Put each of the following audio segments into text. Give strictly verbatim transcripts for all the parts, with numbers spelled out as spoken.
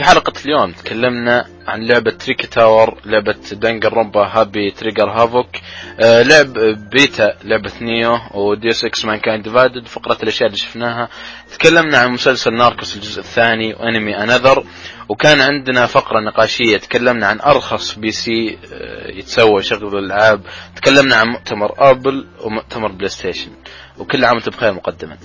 في حلقة اليوم تكلمنا عن لعبة تريكي تاور، لعبة دانجرونبا هابي تريجر هافوك، آه لعب بيتا لعبة نيو وديوس اكس مان كان ديفايدد، فقرة الاشياء اللي شفناها. تكلمنا عن مسلسل ناركوس الجزء الثاني وانمي انذر، وكان عندنا فقرة نقاشية تكلمنا عن ارخص بي سي آه يتسوى شغل الالعاب. تكلمنا عن مؤتمر ابل ومؤتمر بلاي ستيشن، وكل عام وانتم بخير مقدما.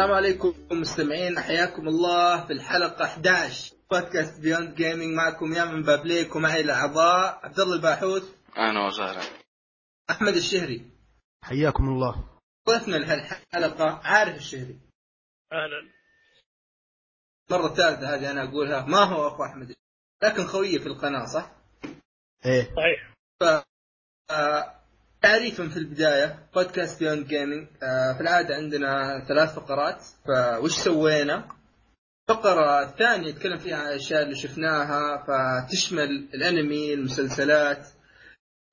السلام عليكم مستمعين، حياكم الله في الحلقة أحد عشر بودكاست بيوند جيمنج. معكم يا من بابليك، ومعي الأعضاء عبد الله الباحوث، أنا وزهرة، أحمد الشهري. حياكم الله. ضيفنا لهالحلقة عارف الشهري. أهلا. مرة ثالثة هذه أنا أقولها، ما هو أخو أحمد لكن خويي في القناة، صح؟ إيه صحيح. ف... آ... تعريفاً في البداية، بودكاست بيوند جيمنج في العادة عندنا ثلاث فقرات، فوش سوينا؟ الفقرة الثانية نتكلم فيها عن الأشياء اللي شفناها، فتشمل الأنمي، المسلسلات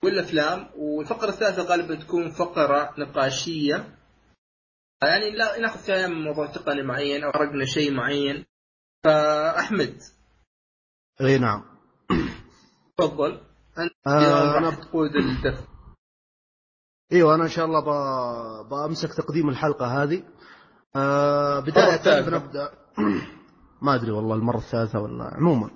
والأفلام. والفقرة الثالثة غالباً تكون فقرة نقاشية، يعني لا ناخذ فيها موضوع تقني معين أو حرقنا شيء معين. فأحمد. إيه نعم. تفضل. أنت آه راح تقود الدفع. ايوه انا ان شاء الله بامسك تقديم الحلقه هذه. أه بدايه بنبدا ما ادري والله المره الثالثه ولا عموما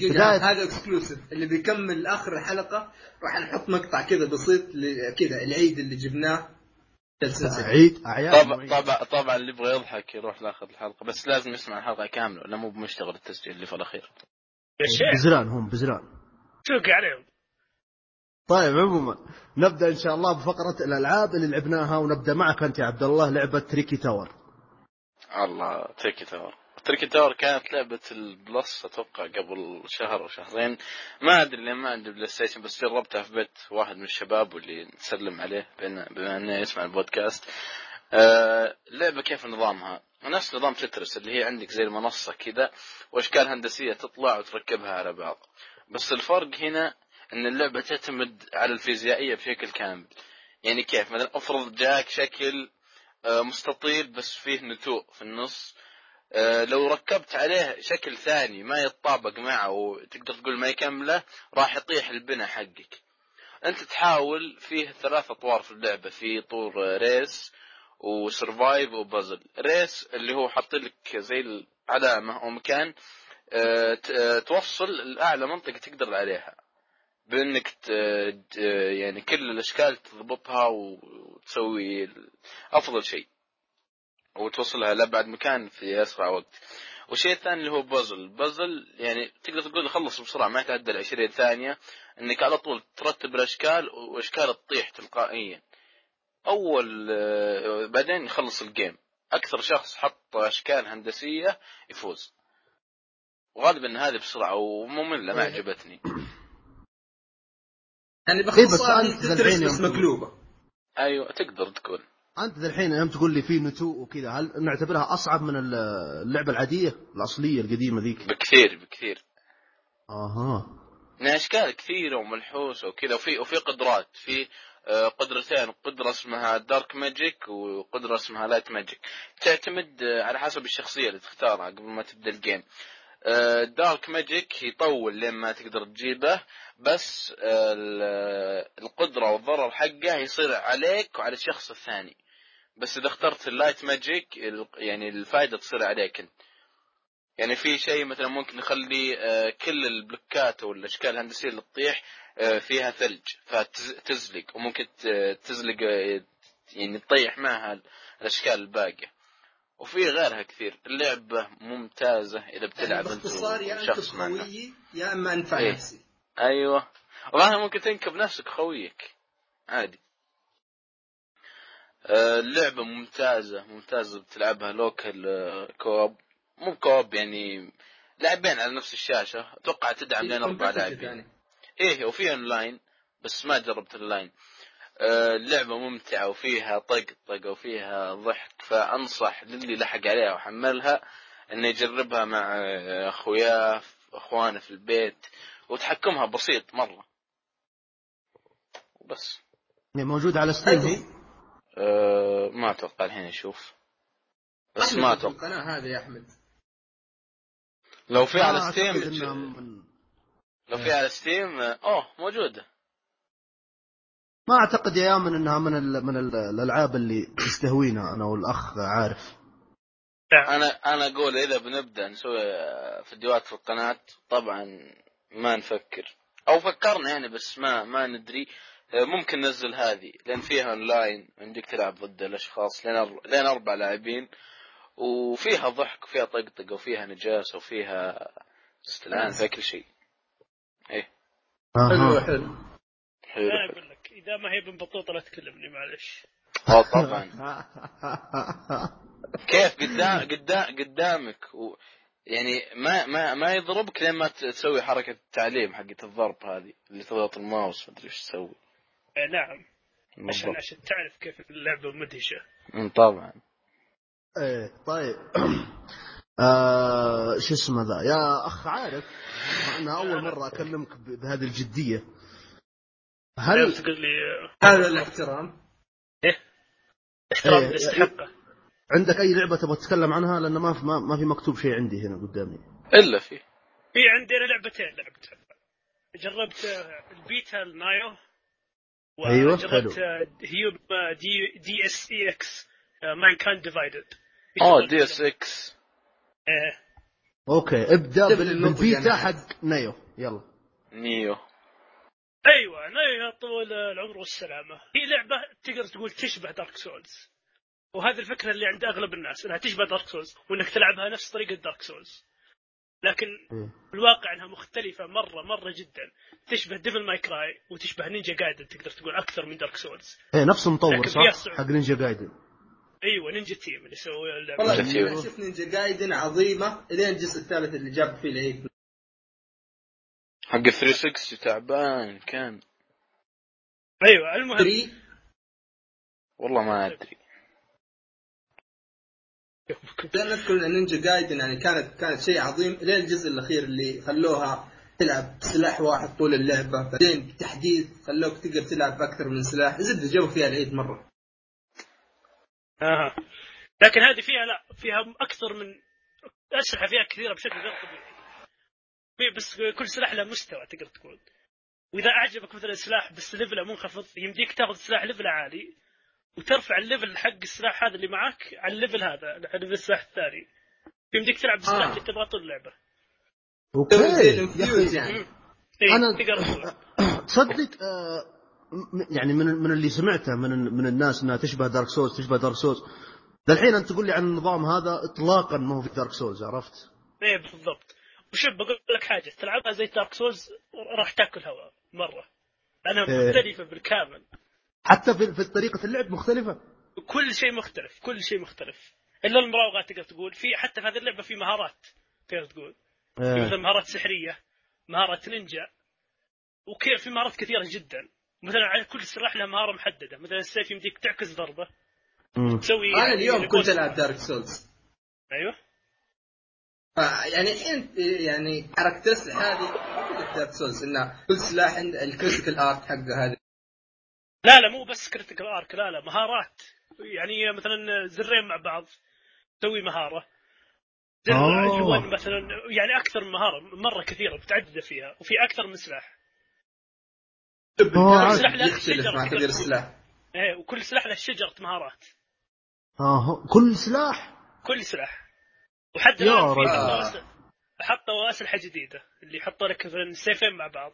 بداية... هذا اكسكلوسيف اللي بيكمل اخر الحلقه، راح نحط مقطع كذا بسيط كذا العيد اللي جبناه تسلسل عيد اعياد. طبعا طبعا طبعا اللي يبغى يضحك يروح لاخر الحلقه، بس لازم يسمع الحلقه كامله لانه مو بمشتغل التسجيل اللي في الاخير. بزران هم بزران شوك عليهم. طيب عموما نبدأ إن شاء الله بفقرة الألعاب اللي لعبناها، ونبدأ معك أنت يا عبد الله لعبة تريكي تاور. الله تريكي تاور تريكي تاور كانت لعبة البلس أتوقع قبل شهر أو شهرين، ما أدري ليه ما عندي بلاي ستيشن، بس جربتها في بيت واحد من الشباب واللي نسلم عليه بما أنه يسمع البودكاست. أه لعبة كيف نظامها؟ نفس نظام تترس، اللي هي عندك زي المنصة كذا وأشكال هندسية تطلع وتركبها على بعض، بس الفرق هنا ان اللعبه تعتمد على الفيزيائيه بشكل كامل. يعني كيف مثلا افرض جاك شكل مستطيل بس فيه نتوء في النص، لو ركبت عليه شكل ثاني ما يتطابق معه وتقدر تقول ما يكمله راح يطيح البناء حقك. انت تحاول، فيه ثلاث اطوار في اللعبه، في طور ريس وسرفايف وبازل. ريس اللي هو حاط لك زي العلامه او مكان توصل لاعلى منطقه تقدر عليها، بأنك يعني كل الأشكال تضبطها وتسوي أفضل شيء وتوصلها لأبعد مكان في أسرع وقت. وشيء ثاني اللي هو بازل بازل يعني تقدر تقول خلص بسرعة، ما تعدى العشرين ثانية، أنك على طول ترتب الأشكال وأشكال تطيح تلقائيا. أول بعدين يخلص الجيم، أكثر شخص حط أشكال هندسية يفوز، وغالبا هذه بسرعة ومملة ما عجبتني. يعني بخصوصها إيه تترس بس مقلوبة. أيوة تقدر تقول. أنت ذا الحين يوم تقول لي فيه نتوء وكذا، هل نعتبرها أصعب من اللعبة العادية الأصلية القديمة ذيك؟ بكثير بكثير. أها. يعني أشكال كثيرة وملحوسة وكذا، وفي وفي قدرات، في قدرتين، قدرة اسمها دارك ماجيك وقدرة اسمها لايت ماجيك، تعتمد على حسب الشخصية اللي تختارها قبل ما تبدأ الجيم. دارك ماجيك يطول لما تقدر تجيبه، بس القدرة والضرر حقه يصير عليك وعلى الشخص الثاني، بس إذا اخترت اللايت ماجيك يعني الفائدة تصير عليك انت. يعني في شيء مثلا ممكن يخلي كل البلوكات والأشكال الهندسية اللي تطيح فيها ثلج فتزلق، وممكن تزلق يعني تطيح معها الأشكال الباقية، وفي غيرها كثير. اللعبة ممتازة إذا بتلعب أنت شخص خويي يا أما أنفع إيه. نفسي. أيوة والله ممكن تنكب نفسك خويك عادي. آه اللعبة ممتازة ممتازة، بتلعبها لوكال كوب، مو كوب يعني لاعبين على نفس الشاشة، أتوقع تدعم لين أربع لاعبين يعني. إيه وفي أونلاين بس ما جربت أونلاين. اللعبة ممتعة وفيها طق طق وفيها ضحك، فأنصح للي لحق عليها وحملها أنه يجربها مع أخوياه أخوانه في البيت، وتحكمها بسيط مرة وبس. موجود على ستيم؟ أه ما أتوقع الحين أشوف، بس ما أتوقع القناة هذه يا أحمد. لو في على ستيم بتش... من... لو في على ستيم أوه موجودة. ما أعتقد يا من أنها من ال... من الألعاب اللي تستهوينا أنا والأخ عارف. أنا أنا أقول إذا بنبدأ نسوي فيديوهات في القناة طبعا ما نفكر، أو فكرنا يعني بس ما ما ندري، ممكن ننزل هذه لأن فيها أونلاين عندك تلعب ضد الأشخاص لين لين أربع لاعبين، وفيها ضحك وفيها طقطقة وفيها نجاسة وفيها استلان فيها كل شيء. إيه حلو حلو حلو. أنا أقول لك إذا ما هي بن بطوطة لا تكلمني معلش. اه طبعا كيف قدام قدام قدامك و... يعني ما ما ما يضربك لين ما تسوي حركة التعليم حقت الضرب هذه اللي تضغط الماوس ما أدري إيش تسوي. آه نعم عشان عشان تعرف كيف اللعبة مدهشة. طبعا. ايه طيب آه شو اسمه ذا يا اخ عارف، انا اول مره اكلمك بهذه الجديه. هل هذا الاحترام ايه احترام إيه؟ يستحقه. عندك اي لعبه تبغى تتكلم عنها؟ لان ما في ما في مكتوب شيء عندي هنا قدامي الا في في عندنا لعبتين لعبتها جربت البيتا النايو وجربت هيوبا دي دي اس اي اكس Man Can Divided. اه دي اس اكس. ايه اوكي ابدا بالبيتا حق نيو. يلا نيو ايوه نيو طول العمر والسلامه. هي لعبه تقدر تقول تشبه دارك سولز، وهذه الفكره اللي عند اغلب الناس انها تشبه دارك سولز وانك تلعبها نفس طريقه دارك سولز، لكن الواقع انها مختلفه مره مره جدا. تشبه ديفل ماي كراي وتشبه نينجا جايدن تقدر تقول اكثر من دارك سولز. ايه نفس المطور صح حق نينجا جايدن. ايوه نينجا تيم اللي سووا اللعبه. والله شفت نينجا جايدن عظيمه الين الجزء الثالث اللي جاب فيه العيد حق ثلاثمية وستين تعبان كان. ايوه المهم ثلاثة والله ما ادري كنت اذكر ان نينجا جايدن يعني كانت كانت شيء عظيم الين الجزء الاخير اللي خلوها تلعب سلاح واحد طول اللعبه، بعدين بالتحديد خلوك تقدر تلعب اكثر من سلاح. زد جو فيها العيد مره. آه. لكن هذه فيها لا فيها أكثر من أسلحة فيها كثيرة بشكل غير طبيعي، بس كل سلاح له مستوى تقدر تقول. وإذا أعجبك مثلا سلاح بس ليفله منخفض يمديك تأخذ سلاح ليفله عالي وترفع الليفل حق السلاح هذا اللي معك على الليفل هذا على السلاح الثاني، يمديك تلعب بالسلاح آه. اللي تبغى طول اللعبة. أوكي يعني. أنا تقدر تصدق آه... يعني من من اللي سمعته من من الناس انها تشبه دارك سولز تشبه دارك سولز. للحين انت تقول لي عن النظام هذا اطلاقا ما هو في دارك سولز. عرفت ايه بالضبط. وشوف بقول لك حاجه، تلعبها زي دارك سولز راح تاكل هواء مره لانها إيه. مختلفه بالكامل، حتى في في طريقه اللعب مختلفه، كل شيء مختلف كل شيء مختلف الا المراوغات تقدر تقول. في حتى في هذه اللعبه في مهارات تقدر تقول إيه. مثل مهارات سحريه مهاره نينجا وكيف في مهارات كثيره جدا. مثلا على كل سلاح له مهارة محددة، مثلا السيف يمديك تعكس ضربة تسوي. أنا اليوم كنت ألعب دارك سولز. أيوه آه يعني أنت يعني حركة السلاح هذه دارك سولز إنه كل سلاح عند الكريتيكال آرك حقه هذا. لا لا مو بس كريتيكال آرك، لا لا مهارات يعني مثلا زرين مع بعض تسوي مهارة زر مثلا، يعني أكثر من مهارة مرة كثيرة متعددة فيها وفي أكثر من سلاح. اه سلاح له شجره سلاح ايه وكل سلاح له شجره مهارات. اه كل سلاح كل سلاح وحتى حطوا اسلحه جديده اللي حطوا لك مثلا سيفين مع بعض.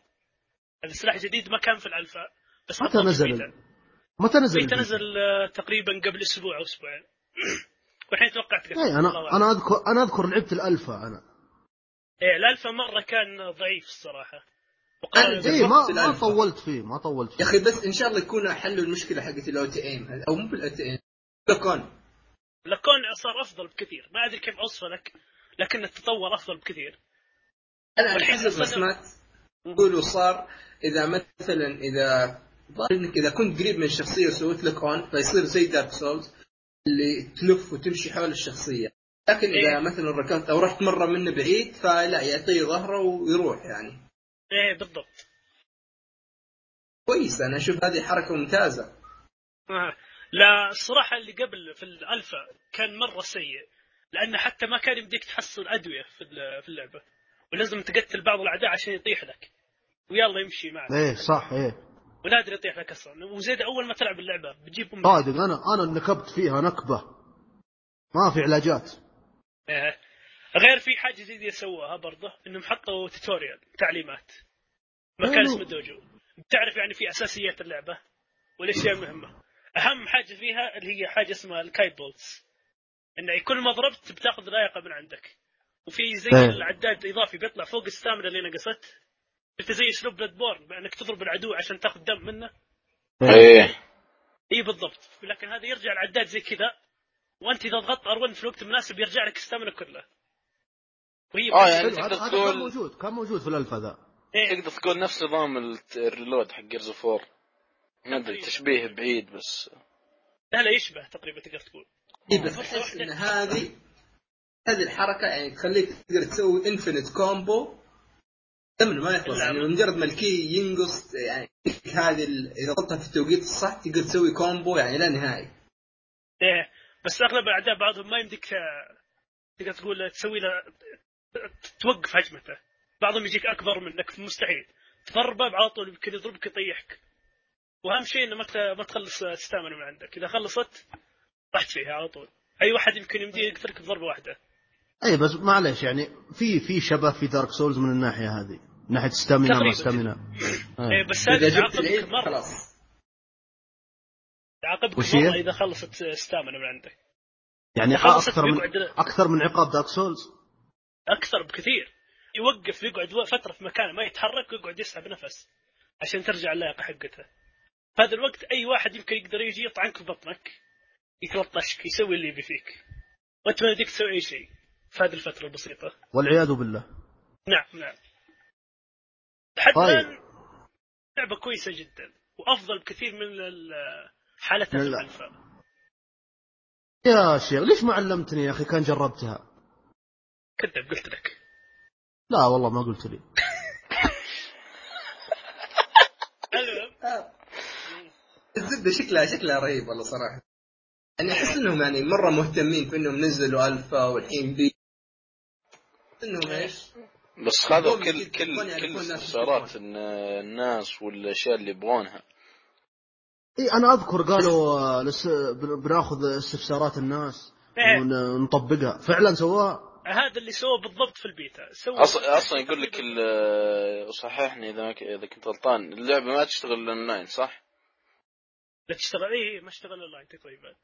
السلاح الجديد ما كان في الالفا بس متى نزل متى نزل تنزل تقريبا قبل اسبوع او اسبوعين والحين توقعت كذا. انا انا اذكر انا اذكر لعبت الالفا. انا ايه الالفا مره كان ضعيف الصراحه. ايه ما ما طولت فيه ما طولت فيه يا اخي، بس ان شاء الله يكونوا حلوا المشكله حقت الاو تي ايم او مو بالاو تي ايم. لكون لكون صار افضل بكثير، ما ادري كيف اوصفه لك لكن التطور افضل بكثير. انا الحين رسمت يقولوا صار اذا مثلا اذا ظاهر انك اذا كنت قريب من الشخصيه وسويت لك اون فيصير زي دارك سولز اللي تلف وتمشي حول الشخصيه، لكن اذا إيه. مثلا ركنت او رحت مره منه بعيد فلا يعطيه ظهره ويروح يعني. ايه بالضبط. كويس، انا اشوف هذه حركه ممتازه. آه. لا الصراحه اللي قبل في الالفا كان مره سيء، لان حتى ما كان يمديك تحصل ادويه في في اللعبه، ولازم تقتل بعض الاعداء عشان يطيح لك ويلا يمشي معك. ايه صح. ايه ولا أدري يطيح لك أصلاً. وزيد أول ما تلعب اللعبة بتجيبهم. صادق أنا أنا نكبت فيها نكبة ما في علاجات. إيه غير في حاجة جديدة سووها برضه، إنهم حطوا توتوريال تعليمات مكان اسمه دوجو، بتعرف يعني في أساسيات اللعبة والأشياء المهمة. أهم حاجة فيها اللي هي حاجة اسمها الكايبولز، إن كل ما ضربت بتاخذ لايقة من عندك، وفي زي العداد إضافي بيطلع فوق الستامنا اللي نقصت. انت زي اسلوب بلاد بورن بانك تضرب العدو عشان تاخذ دم منه. ايه اي بالضبط، لكن هذا يرجع العداد زي كذا، وانت اذا ضغطت ار1 في الوقت المناسب يرجع لك استامنا كله. اه يعني تقدر تقول كان موجود كان موجود في الالفا ذا. ايه تقدر تقول نفس نظام الريلود حق جيرزفور، ما ادري تشبيه بعيد بس لا لا يشبه تقريبا تقدر تقول. اي بس احس ان هذه هذه الحركه يعني تخليك تقدر تسوي انفينيت كومبو ثمن ما يخلص يعني، مجرد ملكي ينقص يعني. هذه اذا ضبطها في التوقيت الصح تقدر تسوي كومبو يعني لا نهائي. ايه بس اغلب الاعداء بعضهم ما يمديك تقدر تقول تسوي له توقف هجمته، بعضهم يجيك اكبر منك مستحيل تضربه على طول، يمكن يضربك يطيحك. واهم شيء انه ما تخلص ستامنا من عندك، اذا خلصت طحت فيها على طول، اي واحد يمكن يمديه يقتلك بضربه واحده. اي بس معلش يعني في في شبه في دارك سولز من الناحيه هذه، من ناحيه ستامينا ما ستامينا. اي بس تعاقبك مره تعاقبك مره اذا خلصت ستامينا من عندك يعني اكثر من اكثر من عقاب دارك سولز اكثر بكثير. يوقف يقعد فتره في مكانه ما يتحرك ويقعد يسحب نفس عشان ترجع اللياقه حقتها. هذا الوقت اي واحد يمكن يقدر يجي يطعنك في بطنك يتلطشك يسوي اللي يبي فيك وانت ما بدك تسوي اي شيء في هذه الفترة البسيطة والعياذ بالله. نعم نعم حتى طيب. لعبة كويسة جدا وأفضل بكثير من حالة الألفا. يا شيخ ليش ما علمتني يا أخي؟ كان جربتها. كذب قلت لك. لا والله ما قلت لي. الزبدة شكلها شكلها رهيب والله صراحة، يعني أحس إنهم يعني مرة مهتمين في إنهم نزلوا ألفا والحين بي إنه إيش بس خذوا كل كل كل استفسارات الناس والأشياء اللي يبغونها. إيه أنا أذكر قالوا لس بنأخذ استفسارات الناس ونطبقها، فعلًا سواه. هذا اللي سواه بالضبط في البيتا. أصلا أصلا يقول لك صححني إذا إذا كنت غلطان، اللعبة ما تشتغل أونلاين صح؟ لا تشتغل. إيه ما تشتغل أونلاين تقريبًا،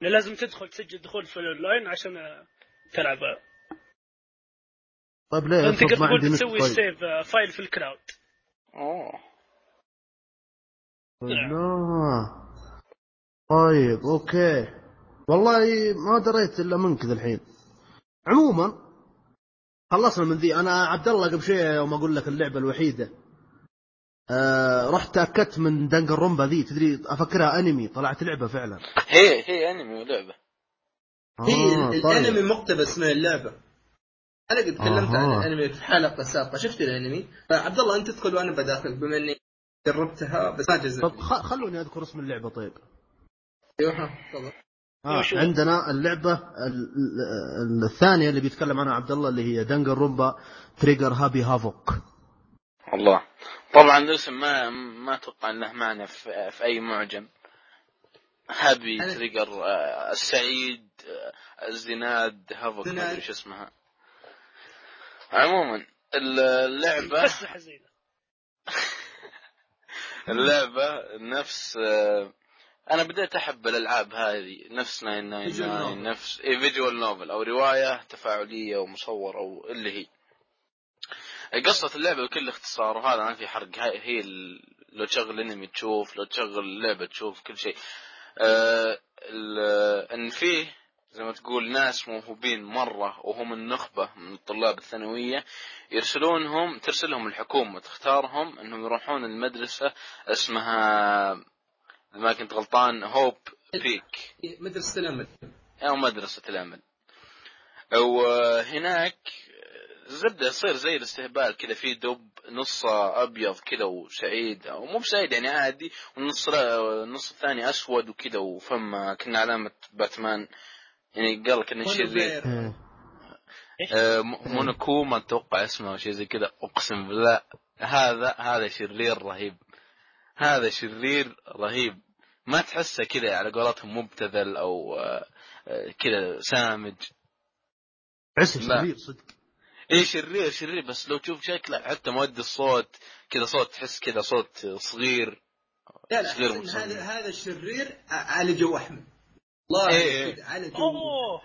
لازم تدخل تسجل دخول في الأونلاين عشان تلعبها. طيب ليه؟ انت تقدر تسوي سيف فايل في الكلاود. اه لا طيب اوكي والله ما دريت الا منك الحين. عموما خلصنا من ذي. انا عبد الله قبل شويه يوم اقول لك اللعبه الوحيده آه رحت تاكدت من دانجرونبا ذي، تدري افكرها انمي طلعت لعبه فعلا. هي هي انمي ولعبه. آه هي الانمي طيب. مقتبس من اللعبه. أنا قد تكلمت عن الأنمي في حلقة سابقة. شفت الأنمي عبد الله أنت تدخل وأنا بداخل بما إني جربتها بس ما جزت. طب خلوني أذكر اسم اللعبة. طيب أيوه طبعا آه. عندنا اللعبة الثانية اللي بيتكلم عنها عبد الله اللي هي دانجرونبا تريجر هابي هافوك. الله طبعا الاسم ما ما أتوقع أنه معنا في, في أي معجم. هابي تريجر آه السعيد آه الزناد هافوك ما أدري إيش اسمها. عموما اللعبة بس حزينة. اللعبة نفس أنا بدأت أحب الألعاب هذه نفس تسعة تسعة تسعة نفس إيه فيجوال نوفل أو رواية تفاعلية ومصورة أو اللي هي قصة اللعبة بكل اختصار. وهذا ما في حرق، هي لو تشغل أنمي تشوف، لو تشغل اللعبة تشوف كل شيء. أه إن فيه زي ما تقول ناس موهوبين مرة وهم النخبة من الطلاب الثانوية يرسلونهم ترسلهم الحكومة تختارهم انهم يروحون المدرسة اسمها ما كنت غلطان هوب بيك مدرسة الأمل او مدرسة الأمل. وهناك زبدة يصير زي الاستهبال كده في دب نصه أبيض كده وسعيد أو مو بسعيد يعني عادي، والنص النص الثاني أسود وكده وفم كنا علامة باتمان يعني قال كنا شيء زي مونوكو ما أتوقع اسمه شيء زي كده. أقسم بالله هذا هذا شرير رهيب، هذا شرير رهيب ما تحسه كده على قولتهم مبتذل أو كده سامج، تحسه شرير صدق. ايه شرير شرير بس لو تشوف شكله حتى مودي الصوت كذا صوت تحس كذا صوت صغير. لا لا صغير هذا هذا الشرير على جو احمد والله إيه. على جو أوه.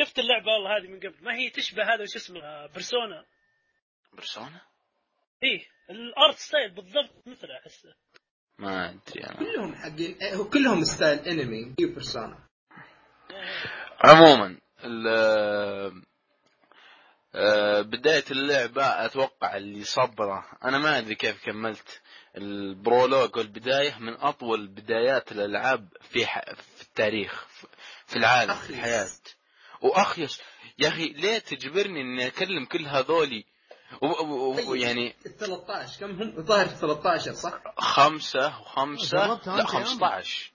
شفت اللعبه والله هذه من قبل ما هي تشبه هذا وش اسمه بيرسونا بيرسونا ايه الارت ستايل بالضبط مثله احسه ما ادري انا كلهم حقين كلهم ستايل انمي في بيرسونا. عموما ال بداية اللعبة أتوقع اللي صبره أنا ما أدري كيف كملت البرولوج والبداية من أطول بدايات الألعاب في ح... في التاريخ في العالم في الحياة. وأخيس يا أخي ليه تجبرني إني أكلم كل هذولي و... و... يعني ثلاثة عشر كم هم ظاهر ثلاثة عشر صح خمسة وخمسة لا خمسة عشر.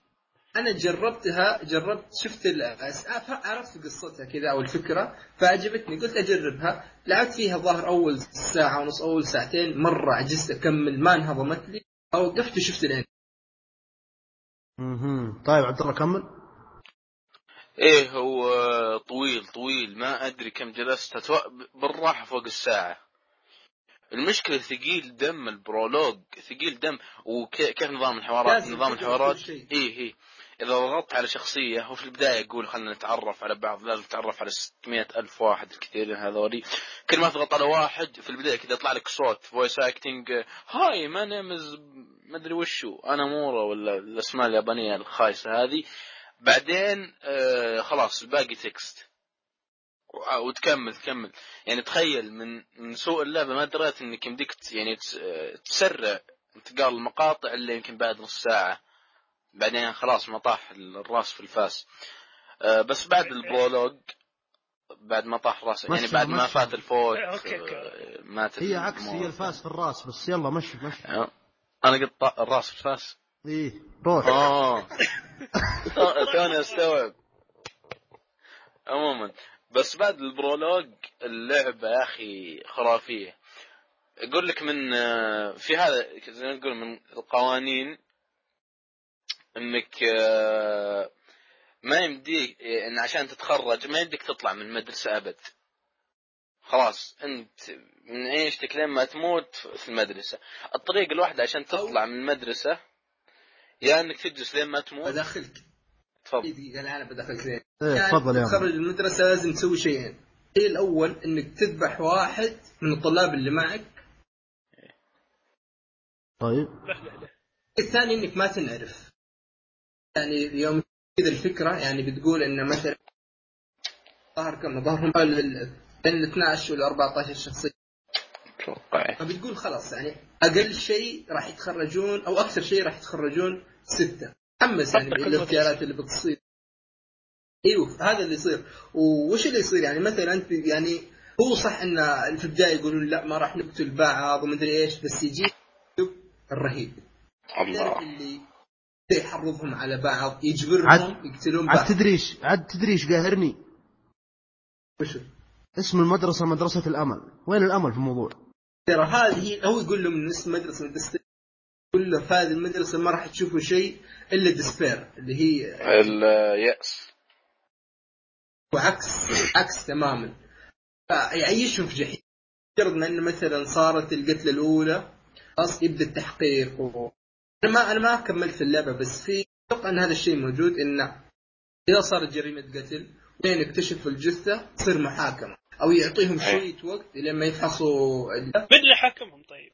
أنا جربتها جربت شفت الأسئلة عرفت قصتها كذا أو الفكرة فعجبتني قلت أجربها. لعبت فيها ظهر أول ساعة ونص أول ساعتين مرة عجزت أكمل ما انهضمت لي أوقفت وشفت الآن. اها طيب عبد الله كمل. إيه هو طويل طويل ما أدري كم جلست أتوقع بالراحة فوق الساعة. المشكلة ثقيل دم البرولوج ثقيل دم وكيف نظام الحوارات نظام الحوارات إيه إيه إذا ضغطت على شخصية وفي البداية يقول خلنا نتعرف على بعض لازم تتعرف على ستمائة ألف واحد الكثيرين هذولي كل ما تضغط على واحد في البداية كده يطلع لك صوت فويس أكتنج هاي ما نمز ما أدري وشو أنا مورا ولا الأسماء اليابانية الخايسة هذه بعدين آه خلاص الباقي تكست وتكمل تكمل يعني تخيل من, من سوء اللعبة ما دريت إنك يمديك يعني تسرع انتقال المقاطع اللي يمكن بعد نص ساعة بعدين خلاص ما طاح الراس في الفاس. أه بس بعد البرولوج بعد ما طاح راسه يعني بعد ما فات الفوت ماتت هي عكس هي الفاس في الراس بس يلا مشي مشي أه انا قلت الراس في الفاس ايه روح اه ثاني استوعب. عموما بس بعد البرولوج اللعبة يا اخي خرافية اقول لك من في هذا زي ما نقول من القوانين انك ما يمديك ان عشان تتخرج ما يمديك تطلع من المدرسة ابد خلاص انت من عيشتك لين ما تموت في المدرسة. الطريق الواحدة عشان تطلع من المدرسة يا انك تجلس لين ما تموت. بدخلك تفضل دقيقة انا بدخلك لين تفضل يا تخرج من المدرسة لازم تسوي شيئين. الشيء الاول انك تذبح واحد من الطلاب اللي معك طيب. الثاني انك ما تنعرف يعني اليوم كذا الفكرة يعني بتقول إن مثلا ظهر كم ظهرهم بين اثنا عشر ولا أربعة عشر شخصية توقع فبتقول خلاص يعني أقل شيء راح يتخرجون أو أكثر شيء راح يتخرجون ستة حمس يعني بالاختيارات اللي بتصير. أيوه هذا اللي يصير. ووش اللي يصير يعني مثلا أنت يعني هو صح إن في البداية يقولون لا ما راح نقتل بعض وما أدري إيش بس يجي الرهيب الله يحرضهم على بعض يجبرهم عد... يقتلون بعض. عاد تدريش عاد تدريش قاهرني وشو اسم المدرسة مدرسة الأمل وين الأمل في الموضوع ترى هذه هو يقول لهم اسم مدرسة الدستير كله في هذه المدرسة ما راح تشوفوا شيء إلا الدستير اللي هي اليأس وعكس عكس تماما يعيشهم في جحيم. مجرد أن مثلا صارت القتلة الأولى خلاص يبدأ التحقيق و... أنا ما أنا ما كملت اللعبة بس في أتوقع أن هذا الشيء موجود إن إذا صارت جريمة قتل وين يكتشف الجثة تصير محاكمة أو يعطيهم شوية وقت لما يفحصوا ال... بدل حاكمهم طيب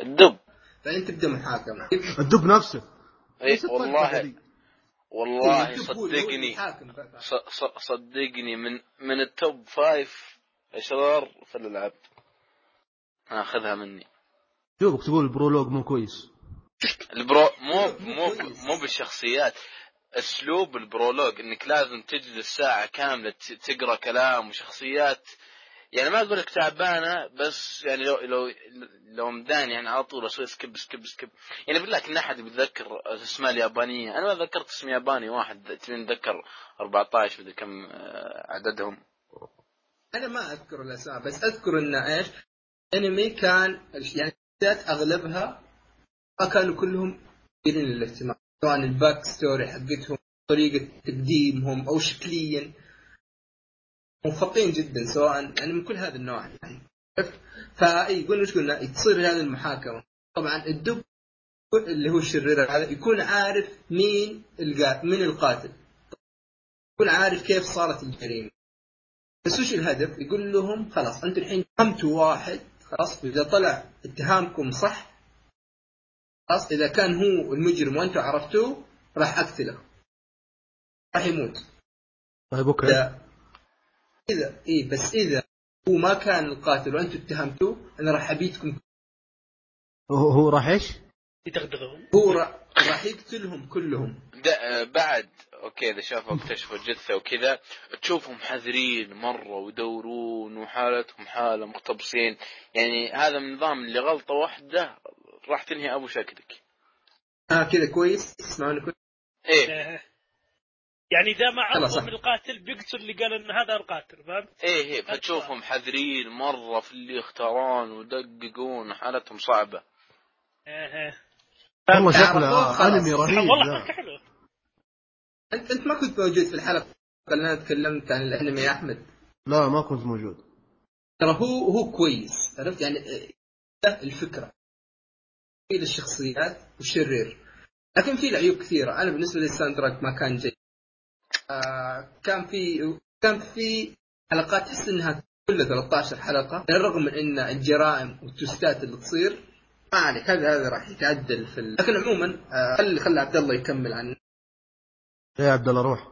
الدب فأنت تبدأ محاكمة الدب نفسه والله والله صدقني صدقني من من التوب فايف اشرار في الالعاب. اخذها مني. شوف اكتبوا البرولوج مو كويس. البرو مو مو مو بالشخصيات، اسلوب البرولوج انك لازم تجلس ساعه كامله تقرا كلام وشخصيات. يعني ما اقول لك تعبانه، بس يعني لو لو لو مدان يعني على طول اسوي سكيب سكيب سكيب. يعني بالله كنا احد بيتذكر اسماء اليابانيه. انا ما ذكرت اسم ياباني واحد تبين ذكر أربعة عشر مدري كم عددهم. انا ما اذكر الاسماء، بس اذكر ان ايش انمي كان يعني اغلبها ما كانوا كلهم قليل للاهتمام، سواء الباك ستوري حقتهم، طريقه تقديمهم او شكليا مخطئين جدا، سواء يعني من كل هذا النوع يعني. فاي قلنا ايش قلنا تصير هذه المحاكمه. طبعا الدب اللي هو الشرير هذا يكون عارف مين القاتل، من القاتل يكون عارف كيف صارت الجريمه، بس وش الهدف؟ يقول لهم خلاص انتوا الحين اتهمتوا واحد، خلاص اذا طلع اتهامكم صح، خلاص اذا كان هو المجرم وانتوا عرفتوه راح اقتله، راح يموت. طيب اوكي إذا إيه، بس إذا هو ما كان القاتل وأنتوا اتهمتوه أنا راح أبيتكم. هو هو راح إيش؟ يتغدغهم. هو راح يقتلهم كلهم. بعد أوكي إذا شافوا اكتشفوا الجثة وكذا تشوفهم حذرين مرة ويدورون وحالتهم حالة مقتبسين. يعني هذا النظام اللي غلطة واحدة راح تنهي أبو شكلك. آه كذا كويس، اسمعوني كويس. إيه. يعني إذا ما عرفوا من القاتل بيقتل اللي قال إن هذا القاتل، فهمت؟ إيه إيه، فتشوفهم حذرين مرة في اللي يختارون ودققون، حالتهم صعبة. إيه والله شكله أنمي رهيب. والله حلو. أنت أنت ما كنت موجود في الحلقة اللي أنا تكلمت عن الأنمي يا أحمد؟ لا ما كنت موجود. ترى هو هو كويس، عرفت يعني الفكرة في الشخصيات والشرير، لكن في عيوب كثيرة. أنا بالنسبة لي الساندراك ما كان جيد. آه كان في كان في حلقات تحس انها كل ثلاثة عشر حلقه، بالرغم من ان الجرائم والتوستات اللي تصير ما عليك، هذا هذا راح يتعدل في ال... لكن عموما آه خلي خلي عبد الله يكمل عن يا عبد الله روح.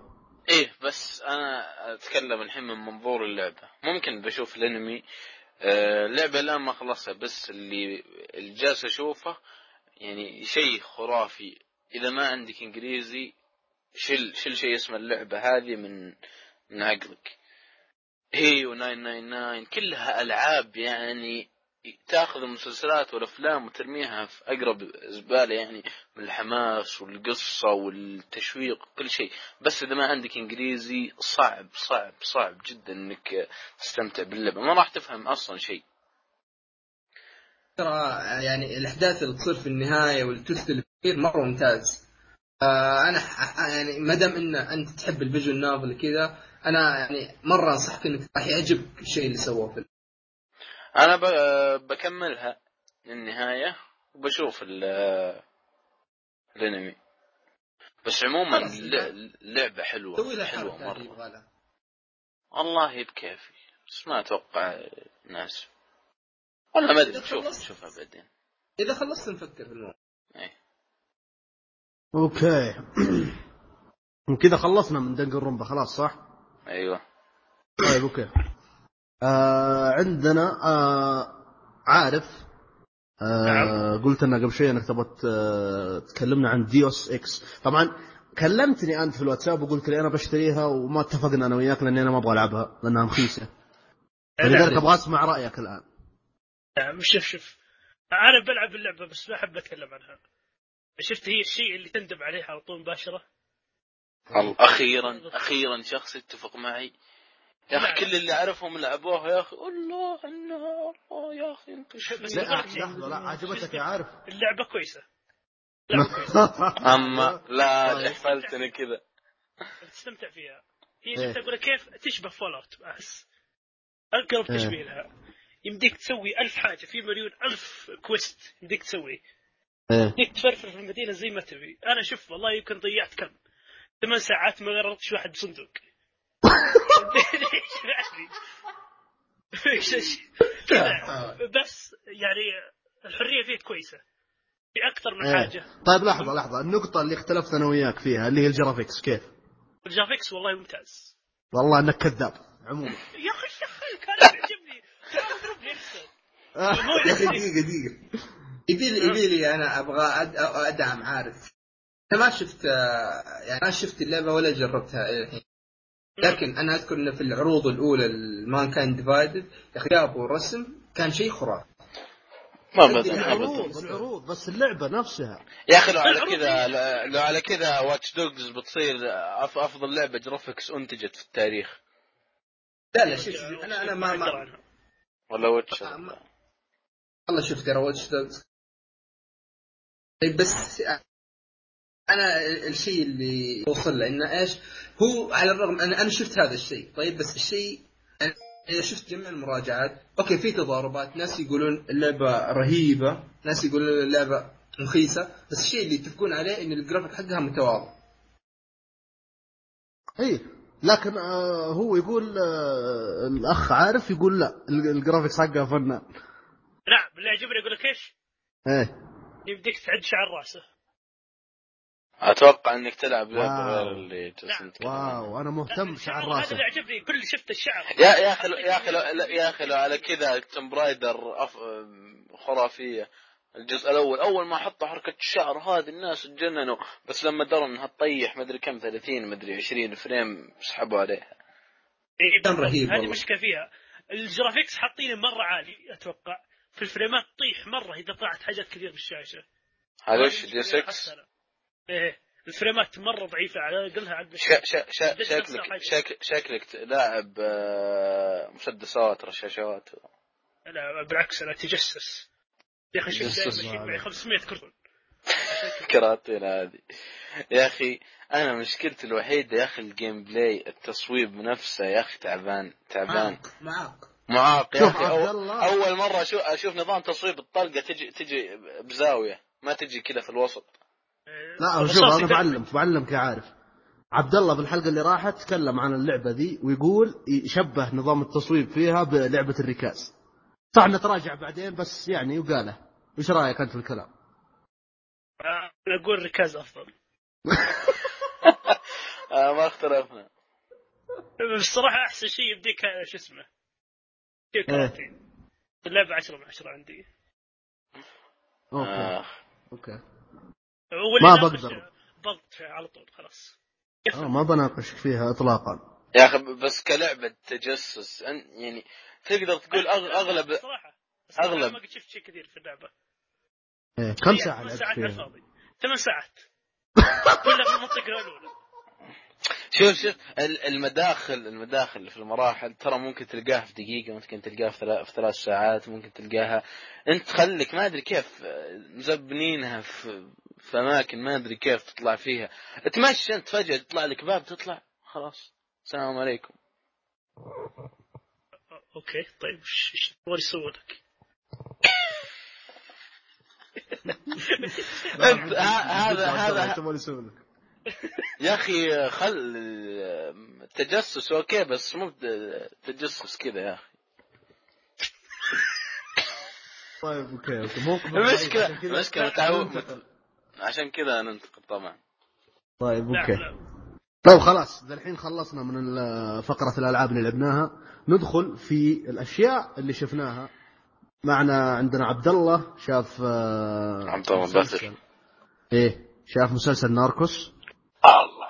ايه بس انا اتكلم الحين من منظور اللعبه. ممكن بشوف الانمي آه لعبه الان ما خلصها، بس اللي الجالس اشوفه يعني شيء خرافي. اذا ما عندك انجليزي شل شل شيء اسمه اللعبة هذه من من عقلك. هي و999 كلها ألعاب يعني تأخذ المسلسلات والأفلام وترميها في أقرب زبالة، يعني من الحماس والقصة والتشويق وكل شيء، بس إذا ما عندك إنجليزي صعب صعب صعب جدا إنك تستمتع باللعبة، ما راح تفهم أصلا شيء. ترى يعني الأحداث اللي تصير في النهاية والتوست اللي فيه مرة ممتاز. انا يعني مدام ان انت تحب الفيجوال نوفل كذا انا يعني مره انصحك انك راح يعجبك الشيء اللي سووه في انا بكملها للنهايه وبشوف الانمي. بس عموما اللعبه حلوه حلوه مره والله بكيفي، بس ما اتوقع ناس والله ما ادري. شوف شوفها بعدين اذا خلصت نفكر في الموضوع. اوكي وكذا خلصنا من دانجرونبا خلاص صح؟ ايوه طيب اوكي. آه عندنا آه عارف آه قلت لنا قبل شوي انك تبغى آه تكلمنا عن ديوس اكس. طبعا كلمتني انت في الواتساب وقلت لي انا بشتريها وما اتفقنا انا وياك لاني انا ما ابغى العبها لانها مخيسه، لذلك ابغى اسمع رايك الان. نعم شوف شوف انا بلعب اللعبه بس ما احب اتكلم عنها. شفت هي الشيء اللي تندم عليه على طول مباشرة. أخيرا أخيرا شخص يتفق معي يا أخي. كل اللي عرفهم لعبوها يا أخي. الله النهار الله يا أخي انت لحظة. لا عجبتك يا عارف اللعبة كويسة، اللعبة كويسة. أما لا احفلتني كذا تستمتع فيها. هي تقول كيف تشبه فول أوت، أحس أقرب تشبيه لها. يمديك تسوي ألف حاجة في مليون ألف كويست يمديك تسوي، يمديك تفرفر في المدينة زي ما تبي. أنا شوف والله يمكن ضيعت كم ثمان ساعات ما غرقتش واحد بصندوق. بس يعني الحرية فيه كويسة. في أكثر من ايه. حاجة. طيب لحظة لحظة النقطة اللي اختلفت أنا وياك فيها اللي هي الجرافيكس كيف؟ الجرافيكس والله ممتاز. والله أنك كذاب عموما. يا أخي يا أخي كان يعجبني. يا أخي دقيقة دقيقة. يبي يبي لي أنا أبغى أدعم عارف. أنا ما شفت يعني ما شفت اللعبة ولا جربتها إلى الحين. لكن أنا أذكر إن في العروض الأولى المان كان ديفايدد إخراج ورسم كان شيء خرافي. ما العروض العروض بس اللعبة نفسها يا أخي لو على كذا لو على كذا واتش دوجز بتصير أفضل لعبة جرافيكس أنتجت في التاريخ. لا لا شوف أنا أنا ما ما ولا واتش والله شوف ترى واتش دوجز بس أنا الشيء اللي وصل له إنه إيش هو على الرغم أنا أنا شفت هذا الشيء طيب بس الشيء أنا شفت جميع المراجعات أوكي في تضاربات ناس يقولون اللعبة رهيبة ناس يقولون اللعبة رخيصة بس الشيء اللي يتفقون عليه إن الجرافيك حقها متواضع إيه لكن آه هو يقول آه الأخ عارف يقول لا الجرافيك حقها فنان نعم اللي عجبني يقول لك إيش إيه يبديك تعد شعر رأسه اتوقع انك تلعب لعبه غير اللي جسمك واو انا مهتم بشعر راسك هذا يعجبني كل شفت الشعر يا يا اخي يا اخي يا اخي على كذا التمبرايدر أف... خرافيه الجزء الاول اول ما حطوا حركه الشعر هذه الناس اتجننوا بس لما دروا انها تطيح مدري كم ثلاثين مدري عشرين فريم سحبوا عليها رهيب هذه مشكله فيها الجرافيكس حاطينه مره عالي اتوقع في الفريمات تطيح مره اذا طلعت حاجات كثير بالشاشه هذا ايش دي ستة إيه الفريمات مرة ضعيفة على قلها عند شا شا شا شكلك شكل شكلك لاعب مسدسات رشاشات لا بالعكس أنا تجسس يا أخي شكلي خمسمية كرتون كراتين هذه يا أخي أنا مشكلتي الوحيدة يا أخي الجيم بلاي التصويب نفسه يا أخي تعبان تعبان معاق معاق يا أخي أول, أول مرة أشوف أشوف نظام تصويب الطلقة تجي تجي بزاوية ما تجي كذا في الوسط لا شوف انا بعلم بعلمك يا عارف عبد الله بالحلقه اللي راحت تكلم عن اللعبه دي ويقول يشبه نظام التصويب فيها بلعبه الركاز صح نتراجع بعدين بس يعني وقاله ايش رايك انت في الكلام انا اقول ركاز افضل آه ما اختلفنا بصراحه احسن شيء يبديك شو اسمه كراتين اللعبه عشرة من عشرة عندي اوكي آه. اوكي ما بقدر ضغط على طول خلاص آه ما بناقشك فيها اطلاقا يا اخي بس كلعبه تجسس يعني تقدر تقول اغلب صراحه اغلب ما شفت شيء كثير في اللعبه ايه كم ساعه لعبت فاضي ثمان ساعات كلها في المنطقه الاولى شوف شوف المداخل المداخل في المراحل ترى ممكن تلقاها في دقيقه ممكن تلقاها في ثلاث ساعات ممكن تلقاها انت خليك ما ادري كيف مزبنينها في فأماكن ما أدري كيف تطلع فيها تمشي أنت فجأة تطلع لك باب تطلع خلاص السلام عليكم أوكي طيب إيش تبغى يسوي لك هذا هذا تبغى يسوي لك يا أخي خل التجسس أوكي بس مو تجسس كذا يا أخي طيب أوكي أوكي مو مشكلة مشكلة تعود عشان كذا ننتقل طبعا طيب اوكي طيب خلاص ذا الحين خلصنا من فقرة الألعاب اللي لعبناها ندخل في الأشياء اللي شفناها معنا عندنا عبد الله شاف عبد الله باسل ايه شاف مسلسل ناركوس الله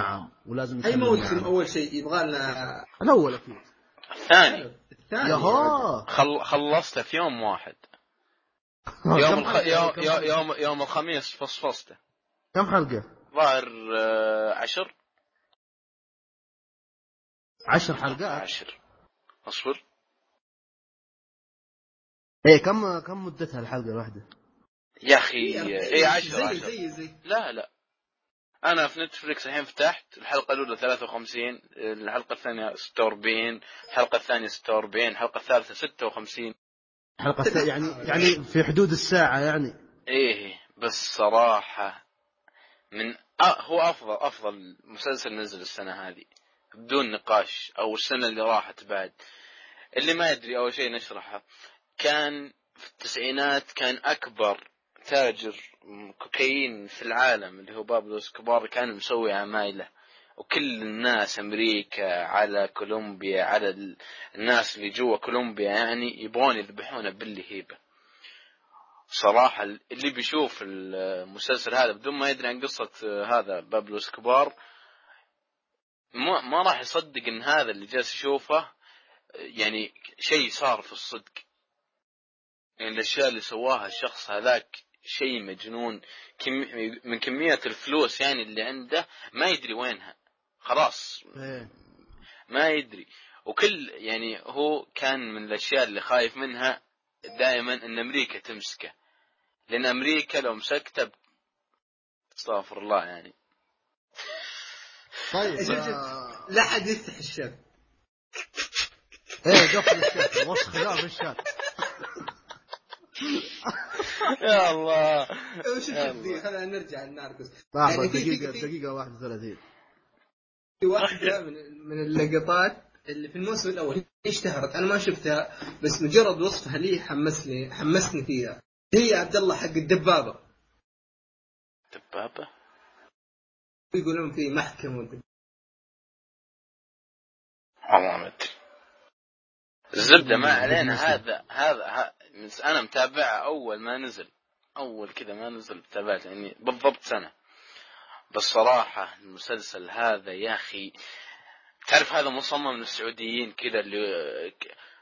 نعم ولازم اي موسم اول شيء يبغى لنا الاول اكيد الثاني الثاني ياها خل... خلصته في يوم واحد يوم الخ... يوم يوم يوم الخميس فصفصته كم حلقة؟ ظاهر عشر عشر حلقات عشر أصفر إيه كم كم مدتها الحلقة الواحدة؟ يا أخي إيه عشر عشر زي زي لا لا أنا في نتفليكس الحين فتحت الحلقة الأولى ثلاثة وخمسين الحلقة الثانية ستة وأربعين الحلقة الثانية ستة وأربعين الحلقة الثالثة ستة وخمسين حلقة يعني يعني في حدود الساعة يعني إيه بس صراحة من أ... هو أفضل أفضل مسلسل نزل السنة هذه بدون نقاش أو السنة اللي راحت بعد اللي ما يدري أول شيء نشرحه كان في التسعينات كان أكبر تاجر كوكايين في العالم اللي هو بابلو اسكوبار كان مسوي عمايله, وكل الناس امريكا على كولومبيا على الناس اللي جوا كولومبيا يعني يبغون يذبحونه باللهيبه. صراحه اللي بيشوف المسلسل هذا بدون ما يدري عن قصه هذا بابلو اسكوبار ما ما راح يصدق ان هذا اللي جالس يشوفه يعني شيء صار في الصدق. يعني الاشياء اللي سواها الشخص هذاك شيء مجنون من كمية الفلوس يعني اللي عنده ما يدري وينها خلاص ما يدري. وكل يعني هو كان من الأشياء اللي خايف منها دائما أن أمريكا تمسكه, لأن أمريكا لو مسكته استغفر الله يعني. طيب لا حد يفتح الشات. ايه دخل الشات مش خلاص بالشات يا الله. وش التحدي؟ خلينا نرجع للناركوس. يعني دقيقة دقيقة واحد وثلاثين في واحدة من من اللقطات اللي في الموسم الأول اشتهرت, أنا ما شفتها بس مجرد وصفها لي حمسني حمسني فيها. هي عبد الله حق الدبابة. دبابة؟ يقولون في محكمة والله ما أدري. الزبدة ما علينا. هذا هذا أنا متابعها أول ما نزل, أول كذا ما نزل تابعته يعني بالضبط سنة. بس صراحة المسلسل هذا يا أخي تعرف هذا مصمم للسعوديين كذا اللي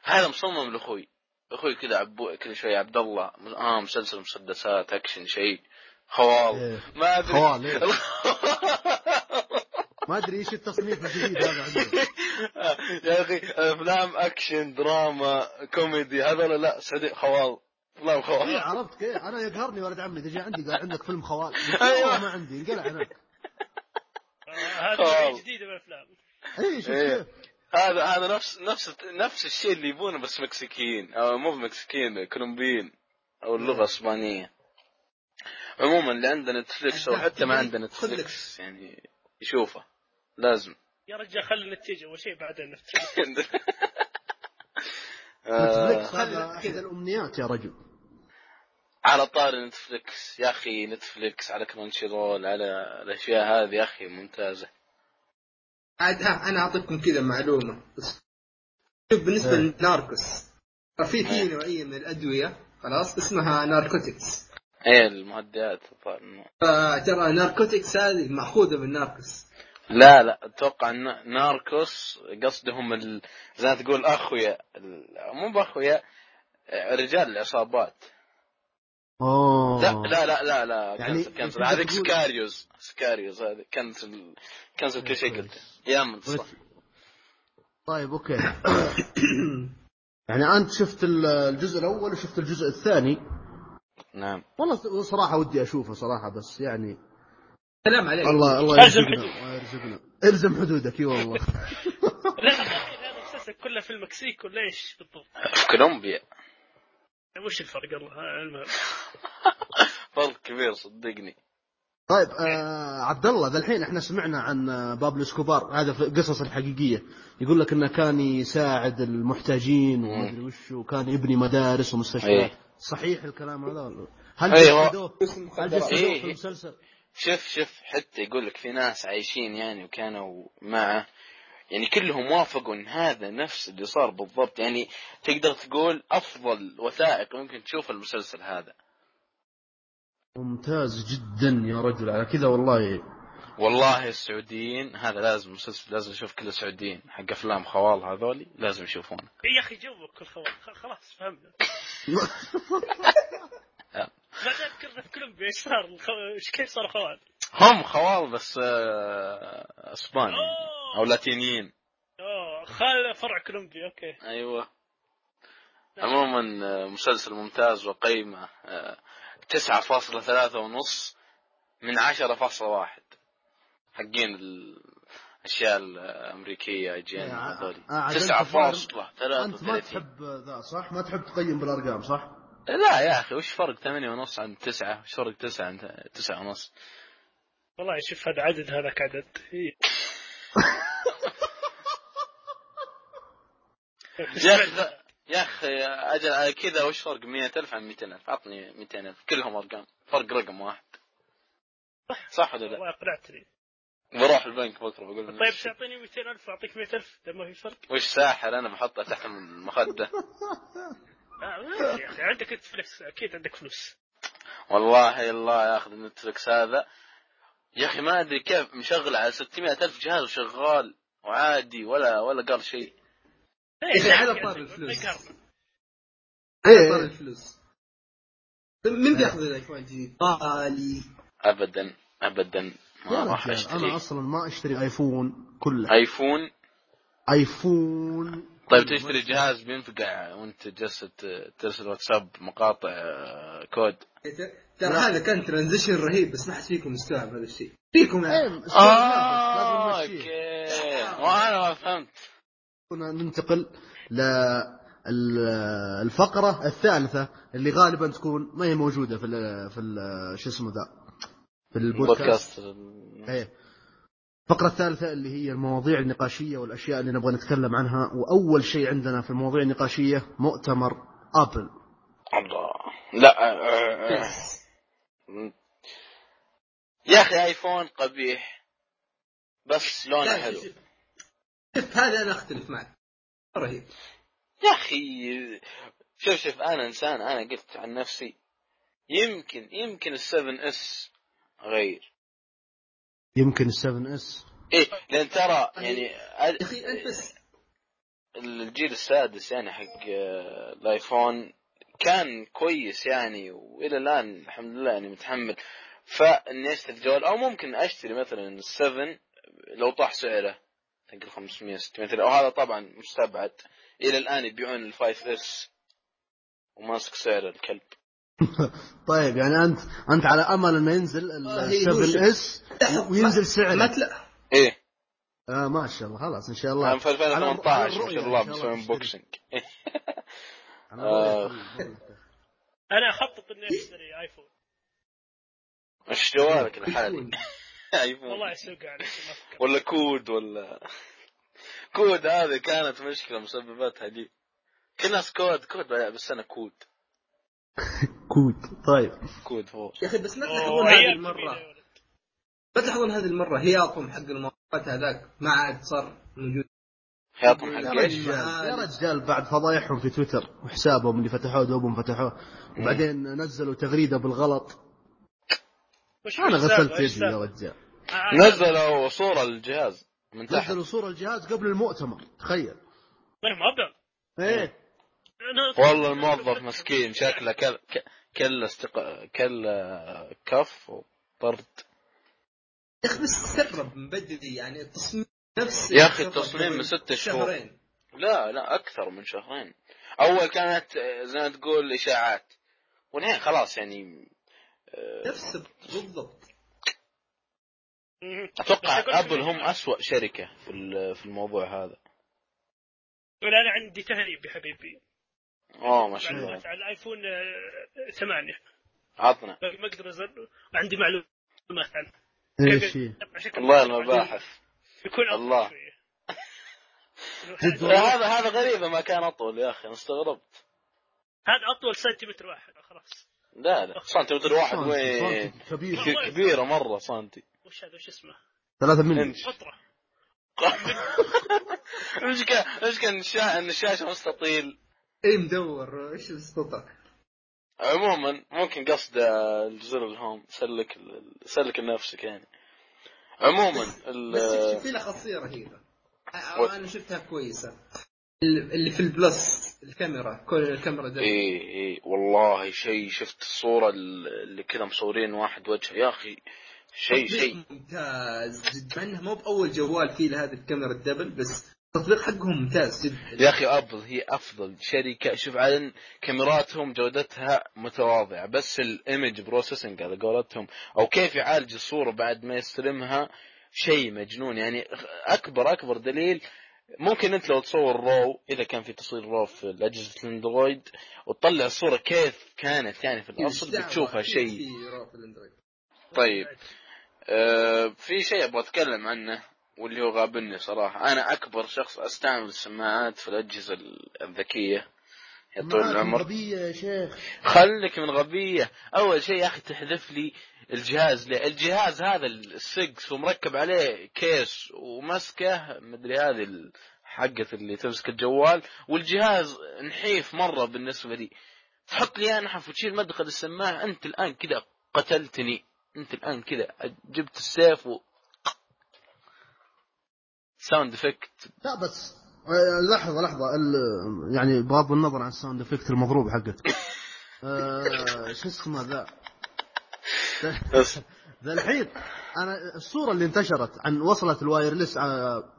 هذا مصمم لأخوي أخوي كذا عبو كل شوي عبد الله آه مسلسل مسدسات أكشن شيء خوال ما أدري خوال ما أدري إيش التصنيف الجديد هذا عندي يا أخي. أفلام أكشن دراما كوميدي هذا لا لا صديق خوال أفلام خوال. إيه عرفت كيف أنا يقهرني ولد عمي تجي عندي قال عندك فيلم خوال أيوة ما عندي انقلع هناك هذا جديد بالأفلام. إيه شوف هذا هذا نفس نفس نفس الشيء اللي يبونه بس مكسيكيين أو مو مكسيكيين كولومبيين أو اللغة إسبانية. عموما اللي عنده نتفليكس أو حتى ما عنده نتفليكس يعني يشوفه لازم يا رجال. خلينا نتيجة وشي بعدين نتيجة نتفلكس هذا أحد الأمنيات يا رجل. على طار نتفلكس يا أخي نتفلكس على كرانشيرول على الأشياء هذه يا أخي ممتازة. عاد أنا أعطيكم كذا معلومة بالنسبة للناركوس. في في نوعية من الأدوية خلاص اسمها ناركوتكس. إيه المهدئات ترى ناركوتكس هذه مأخوذة من ناركوس. لا لا أتوقع أن ناركوس قصدهم ال... زي ما تقول أخويا ال... مو بأخويا رجال العصابات. أوه. لا لا لا لا, لا. يعني كنسل هذيك تقول... سكاريوس سكاريوس هذا كنسل كنسل كل شيء قلت يا من صح. طيب أوكي يعني أنت شفت الجزء الأول وشفت الجزء الثاني؟ نعم والله صراحة ودي أشوفه صراحة بس يعني سلام عليك الله الله يرزقنا ارزم حدودك اي والله. لا هذا مسلسل كله في المكسيك ولا ايش بالضبط؟ في كولومبيا. وش الفرق؟ الله المهم فرق كبير صدقني. طيب آه عبد الله ذا الحين احنا سمعنا عن بابلو اسكوبار هذا في قصص الحقيقية يقول لك انه كان يساعد المحتاجين وما ادري وش وكان يبني مدارس ومستشفيات. صحيح الكلام هذا؟ هل جسدوه في المسلسل؟ شف شف حتى يقول لك في ناس عايشين يعني وكانوا معه يعني كلهم وافقوا ان هذا نفس اللي صار بالضبط. يعني تقدر تقول افضل وثائق ممكن تشوف المسلسل هذا. ممتاز جدا يا رجل على كذا والله. والله السعوديين هذا لازم مسلسل لازم نشوف كل السعوديين حق افلام خوال هذولي لازم يشوفونه يا اخي. جوك كل خوال خلاص فهمنا. ما تذكرنا في كولومبيا ايش صار ايش كيف صار خوال؟ هم خوال بس اسباني او لاتينيين. اه خال فرع كولومبيا اوكي ايوه. عموما مسلسل ممتاز وقيمه تسعة فاصلة ثلاثة ونص من عشرة فاصلة واحد حقين الاشياء الامريكيه اجين هذول تسعة فاصلة ثلاثة. انت ما تحب ذا صح؟ ما تحب تقيم بالارقام صح؟ لا يا أخي وش فرق ثمانية ونص عن تسعة؟ وش فرق تسعة عن تسعة ونص؟ والله شوف هذا عدد هذاك عدد. يا أخي يا أخي أجل على كذا وش فرق مئة ألف عن مئتين ألف؟ عطني مئتين ألف كلهم أرقام، فرق رقم واحد صح ولا لا؟ والله أقنعتني، بروح البنك بكرة بقول طيب تعطيني مئتين ألف أعطيك مئة ألف لما في فرق. وش ساحر أنا بحطه تحت المخدة. يا أخي عندك نتفلكس أكيد عندك فلوس. والله الله ياخذ نتفلكس هذا يا أخي ما أدري كيف مشغل على ستمائة ألف جهاز وشغال وعادي ولا ولا قال شيء. إيه على طار الفلوس. إيه طار الفلوس. من بيأخذ الأيفون جديد؟ طالي. أبدا أبدا ما راح أشتري. أنا أصلا ما أشتري آيفون كله. آيفون. آيفون. طيب تشتري جهاز بينفقع وأنت جالس ترسل واتساب مقاطع كود. ترى هذا كان ترانزيشن رهيب بس ما حد فيكم مستوعب هذا الشيء. فيكم يعني. آه أوكي. وأنا ما فهمت. ننتقل للفقرة الثالثة اللي غالبا تكون ما هي موجودة في ال في ال شو اسمه ذا في البودكاست. ايه الفقرة الثالثة اللي هي المواضيع النقاشية والأشياء اللي نبغى نتكلم عنها. وأول شيء عندنا في المواضيع النقاشية مؤتمر آبل. الله لا يا أخي آيفون قبيح بس لونه حلو. شفت هذا أنا أختلف معك رهيب يا أخي. شوف شوف أنا إنسان، أنا قلت عن نفسي يمكن يمكن السفن اس غير يمكن السفن اس إيه لأن ترى يعني أد... أخي أنت الجيل السادس يعني حق الآيفون كان كويس يعني وإلى الآن الحمد لله يعني متحمل. فإني أشتري الجوال أو ممكن أشتري مثلا السفن لو طاح سعره تنقل خمسمية ستمية، وهذا طبعا مستبعد. إلى الآن يبيعون الفايف اس وماسك سعر الكلب. طيب يعني أنت أنت على أمل أن ينزل السبن اس وينزل سعره ما تلا إيه آه ما شاء الله خلاص إن شاء الله. أنا في ألفين وثمانية عشر ما شاء الله بسوي انبوكسنج. أنا أخطط إني أشتري آيفون. إيش جوالك الحالي؟ آيفون. والله سوق عليك ولا كود ولا كود هذه كانت مشكلة مسبباتها دي كل ناس كود كود بس أنا كود كود طيب كود هو يا أخي بس ما تلاحظون هذه المرة ما تلاحظون هذه المرة هياطهم حق المواقعات هذاك ما عاد صار موجود. هياطهم حق إيش يا رجال؟ بعد فضايحهم في تويتر وحسابهم اللي فتحوه دوبهم فتحوه وبعدين نزلوا تغريدة بالغلط. أنا غسلت يدي يا رجال. نزلوا صورة الجهاز من تحت. نزلوا صورة الجهاز قبل المؤتمر تخيل. من موظف؟ إيه. والله الموظف مسكين شكله كل كل استق كل كف وطرد. يا أخي بس تسرب من بدري يعني التصميم نفسه. يا أخي التصميم من ستة شهور. لا لا أكثر من شهرين. أول كانت زي ما تقول إشاعات والحين خلاص يعني. نفس بالضبط. أتوقع أبل هم أسوأ شركة في في الموضوع هذا. ولا أنا عندي تهريب يا حبيبي. آه ما شاء الله. على الآيفون ثمانية. عطنا. ما أقدر أزل عندي معلومات عنه. إيش هي؟ الله المباحث. يكون الله. هذا هذا غريبة ما كان أطول يا أخي استغربت. هذا أطول سنتيمتر واحد خلاص. لا لا سنتيمتر واحد وين كبيرة كبيرة مرة سنتي. وش هذا وش اسمه؟ ثلاثة مللي. قطرة. إيش كان إيش كان الشاشة الشاشة مستطيل. إيه مدور إيش مستطيل. عموما ممكن قصد الزر الهوم سلك سلك نفسك يعني. عموما. بس في له خاصية رهيبة. أنا شفتها كويسة. اللي في البلس الكاميرا كل الكاميرا ده اي اي والله شيء. شفت الصوره اللي كذا مصورين واحد وجه يا اخي شيء شيء ممتاز جدا. مو باول جوال فيه لهذه الكاميرا الدبل بس التطبيق حقهم ممتاز جدا يا اخي. ابل هي افضل شركه. شوف على كاميراتهم جودتها متواضعه بس الايمج بروسيسنج على قولتهم او كيف يعالج الصوره بعد ما يستلمها شيء مجنون يعني. اكبر اكبر دليل ممكن أنت لو تصور رو إذا كان في تصوير رو في الأجهزة الأندرويد وتطلع الصورة كيف كانت يعني في الأصل بتشوفها شيء. طيب آه في شيء أبغى أتكلم عنه واللي هو غابني صراحة. أنا أكبر شخص أستعمل السماعات في الأجهزة الذكية يا طول العمر غبية يا شيخ، خلك من غبية. أول شيء يا أخي تحذف لي الجهاز، ليه الجهاز هذا السكس ومركب عليه كيس ومسكه مدري هذه حقة اللي تمسك الجوال، والجهاز نحيف مرة بالنسبة لي. تحط لي أنحف وتشيل مدخل السماعة. أنت الآن كده قتلتني، أنت الآن كده جبت السيف و ساوند افكت. لا بس لحظة لحظة، يعني بغض النظر عن الساوند افكت المضروب حقته آه، شو اسمه ذا ذا الحين أنا الصورة اللي انتشرت عن وصلة الوايرلس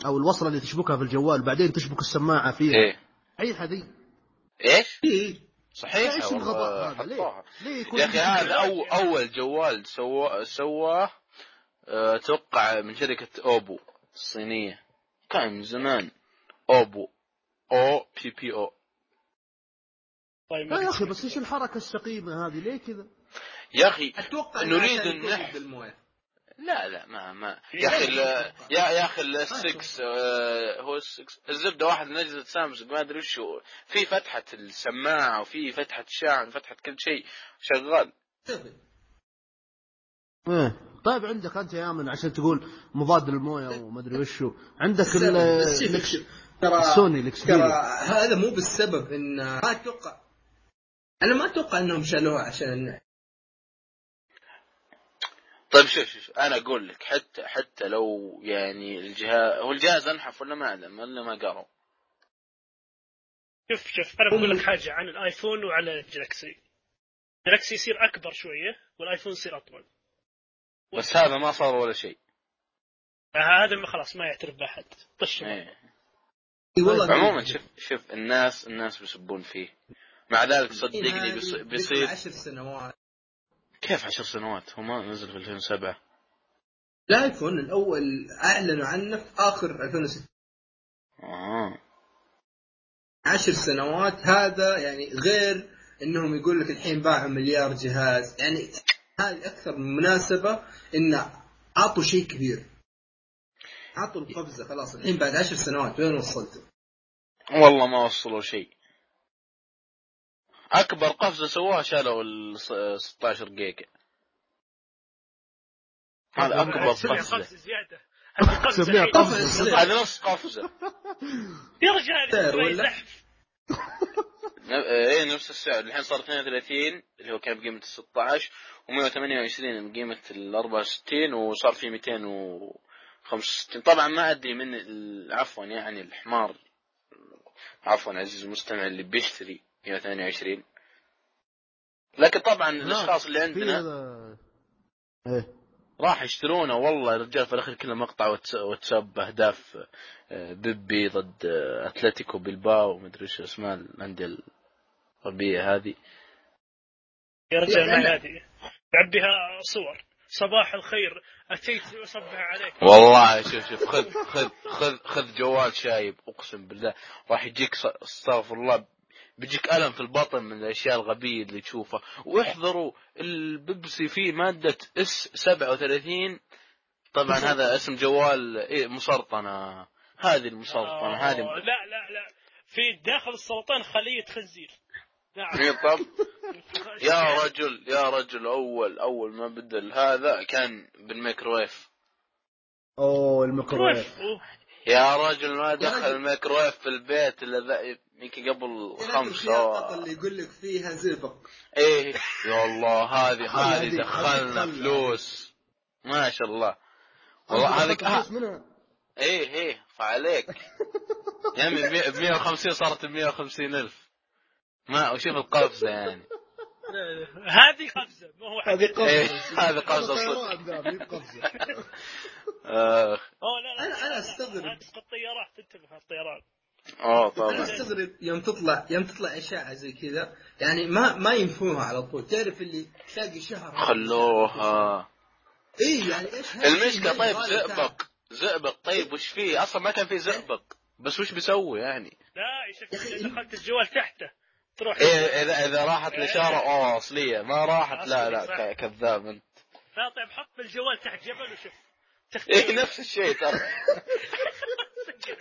أو الوصلة اللي تشبكها في الجوال بعدين تشبك السماعة فيها. إيه أي هذه؟ إيش؟ إيه صحيح. إيش الغباء هذا؟ ليه؟ ليه يا أخي هذا أو أول جوال سواه سواه أه توقع من شركة أوبو الصينية، كان من زمان أوبو أو بي بي أو. طيب يا أخي بس إيش الحركة السقيمة هذه؟ ليه كذا؟ يا أخي نريد النحت المويه. لا لا ما ما يا أخي يا يا أخي السكس آه هو السكس الزبدة. واحد من أجهزة سامسونج ما أدري شو في فتحة السماعة وفي فتحة شاحن، فتحة كل شيء شغال. طيب عندك أنت يا من عشان تقول مضاد للمويه وما أدري وشو عندك السوني الإكسبيريا. هذا مو بالسبب إن ما أتوقع، أنا ما أتوقع إنهم شالوها عشان. طيب شوف شوف انا اقول لك حتى حتى لو يعني الجهاز هو الجهاز انحف ولا ما اعلم ولا ما قروا. شوف شوف انا بقول لك حاجه عن الايفون وعلى الجلاكسي. الجلاكسي يصير اكبر شويه والايفون يصير اطول، بس هذا ما صار ولا شيء. هذا ما خلاص ما يعترف بأحد طش. اي والله عموما شوف شوف الناس الناس بيسبون فيه، مع ذلك صدقني بيصير عشر سنوات. كيف عشر سنوات؟ هو ما نزل في ألفين وسبعة. الايفون الاول اعلنوا عنه في اخر ألفين وستة. اه عشر سنوات هذا يعني غير انهم يقول لك الحين باعوا مليار جهاز، يعني هذه اكثر من مناسبة ان اعطوا شيء كبير، اعطوا القفزة. خلاص الحين بعد عشر سنوات وين وصلت؟ والله ما وصلوا شيء. أكبر قفزة سووها شالوا الستاشر جيجا. هذا أكبر قفزة. زيادة. قفزة. قفزة. هذا نص قفزة. يا رجال. زحف. إيه نفس السعر. الحين صار اثنين وثلاثين اللي هو كان بقيمة الستاشر، ومئة وثمانية وعشرين بقيمة الأربعة وستين، وصار في مئتين وخمسة وستين. طبعا ما أدري من عفوا يعني الحمار، عفوا عزيز المستمع اللي بيشتري مئة وثمانية وعشرين، لكن طبعا الاشخاص اللي عندنا إيه؟ راح يشترونه. والله الرجال في الاخير كله مقطع واتساب اهداف بيبي ضد اتلتيكو بالباو ومدري ايش اسمها الانديه الغربيه هذه. يا رجال ما هذه تعبيها صور صباح الخير اتيت اصبح عليك. والله شوف شوف خذ خذ خذ خذ جوال شايب، اقسم بالله راح يجيك استغفر الله بيجيك ألم في البطن من الأشياء الغبية اللي تشوفها. واحذروا البيبسي فيه مادة إس سبعة وثلاثين. طبعا هذا اسم جوال إيه مسرطنة، هذه المسرطنة هذه م... لا لا لا في داخل السرطان خلية خنزير. نعم طب يا رجل يا رجل أول أول ما بدل هذا كان بالميكرويف. أوه الميكرويف يا رجل ما دخل الميكرويف في البيت إلا يمكن قبل خمس سنوات اللي يقول لك فيها زبق. ايه يا الله هذه هذه دخلنا فلوس ما شاء الله. والله هذيك ايه ايه فعليك يعني ب مئة وخمسين صارت ب مئة وخمسين ألف. ما وشوف القفزة يعني هذه قفزة ما هو هذه قفزة هذه قفزة صدق. اه لا لا انا استغرب الطيارات تنتبه الطيارات. اه طبعا استغرب يوم تطلع يوم تطلع اشاعه زي كذا يعني ما ما ينفوها على طول. تعرف اللي تلاقي شهر خلوها ايه يعني ايش المشكله؟ طيب زئبق زئبق طيب وش فيه اصلا؟ ما كان فيه زئبق بس وش بيسوي يعني؟ لا يشوف دخلت الجوال تحته تروح إيه اذا اذا راحت الاشاره اه اصليه ما راحت. لا لا كذاب انت. لا طيب حط الجوال تحت جبل وشوف إيه نفس الشيء ترى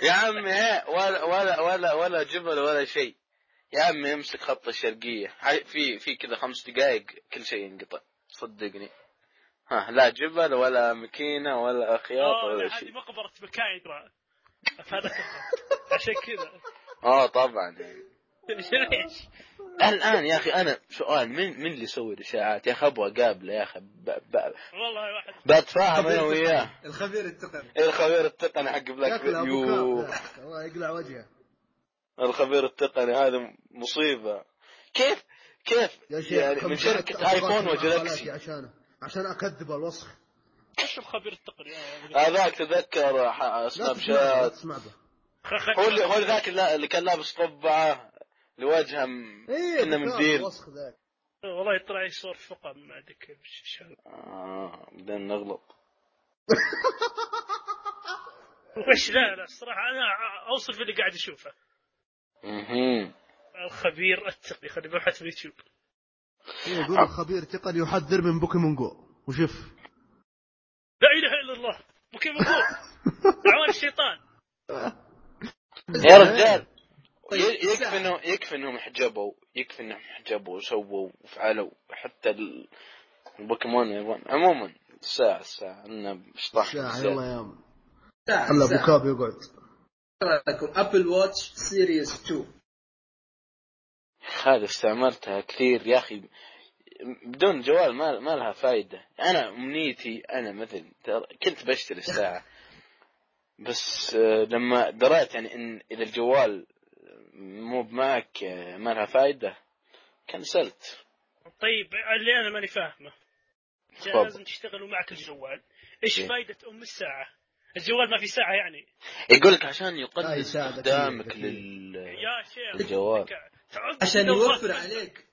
يا عمي. ها ولا ولا ولا ولا جبل ولا شيء يا عمي امسك خط الشرقية في في كذا خمس دقايق كل شيء ينقطع صدقني. ها لا جبل ولا مكينة ولا خياطة ولا شيء. هذه مقبرة مكايد هذا عشان كذا. اه طبعا ليش الآن يا أخي أنا سؤال من من اللي يسوي الإشاعات يا أخي أبو قابله يا أخي والله واحد بتفاهم أنا وياه الخبير التقني الخبير التقني حق بلاك فيديو الله يقلع وجهه الخبير التقني هذا مصيبة. كيف كيف يعني من شركة آيفون وجلاكسي عشان عشان أكذب الوصف إيش الخبير التقني هذاك تذكر سناب شات هو اللي هو ذاك اللي كان لابس طبعة لوجهه كنا مدير والله يطلع يصور فقط مع ذيك الشغله اه بدنا نغلط وش لا لا الصراحه انا اوصف اللي قاعد اشوفه اها الخبير التقني خلي بحث في اليوتيوب يقول الخبير التقني يحذر من بوكيمون جو وشوف لا اله الا الله بوكيمون جو دعوان الشيطان يا رجال يكفي انه يكفي انهم حجبوا يكفي انهم حجبوا وسووا وفعلوا حتى البوكيمون يبون عموما الساعه الساعه لنا اشطح يلا يا عم خلى ابو كاب يقعد لكم ابل واتش سيريس اثنين هذا استعملتها كثير يا اخي بدون جوال ما ما لها فايده. انا امنيتي انا مثل كنت بشتري الساعه بس لما دريت يعني ان اذا الجوال مو بمعك ما لها فايدة كنسلت. طيب اللي أنا ماني فاهمة لازم تشتغلوا معك الجوال إيش إيه؟ فايدة أم الساعة الجوال ما في ساعة يعني يقولك عشان يقلل استخدامك لل... للجوال عشان يوفر عليك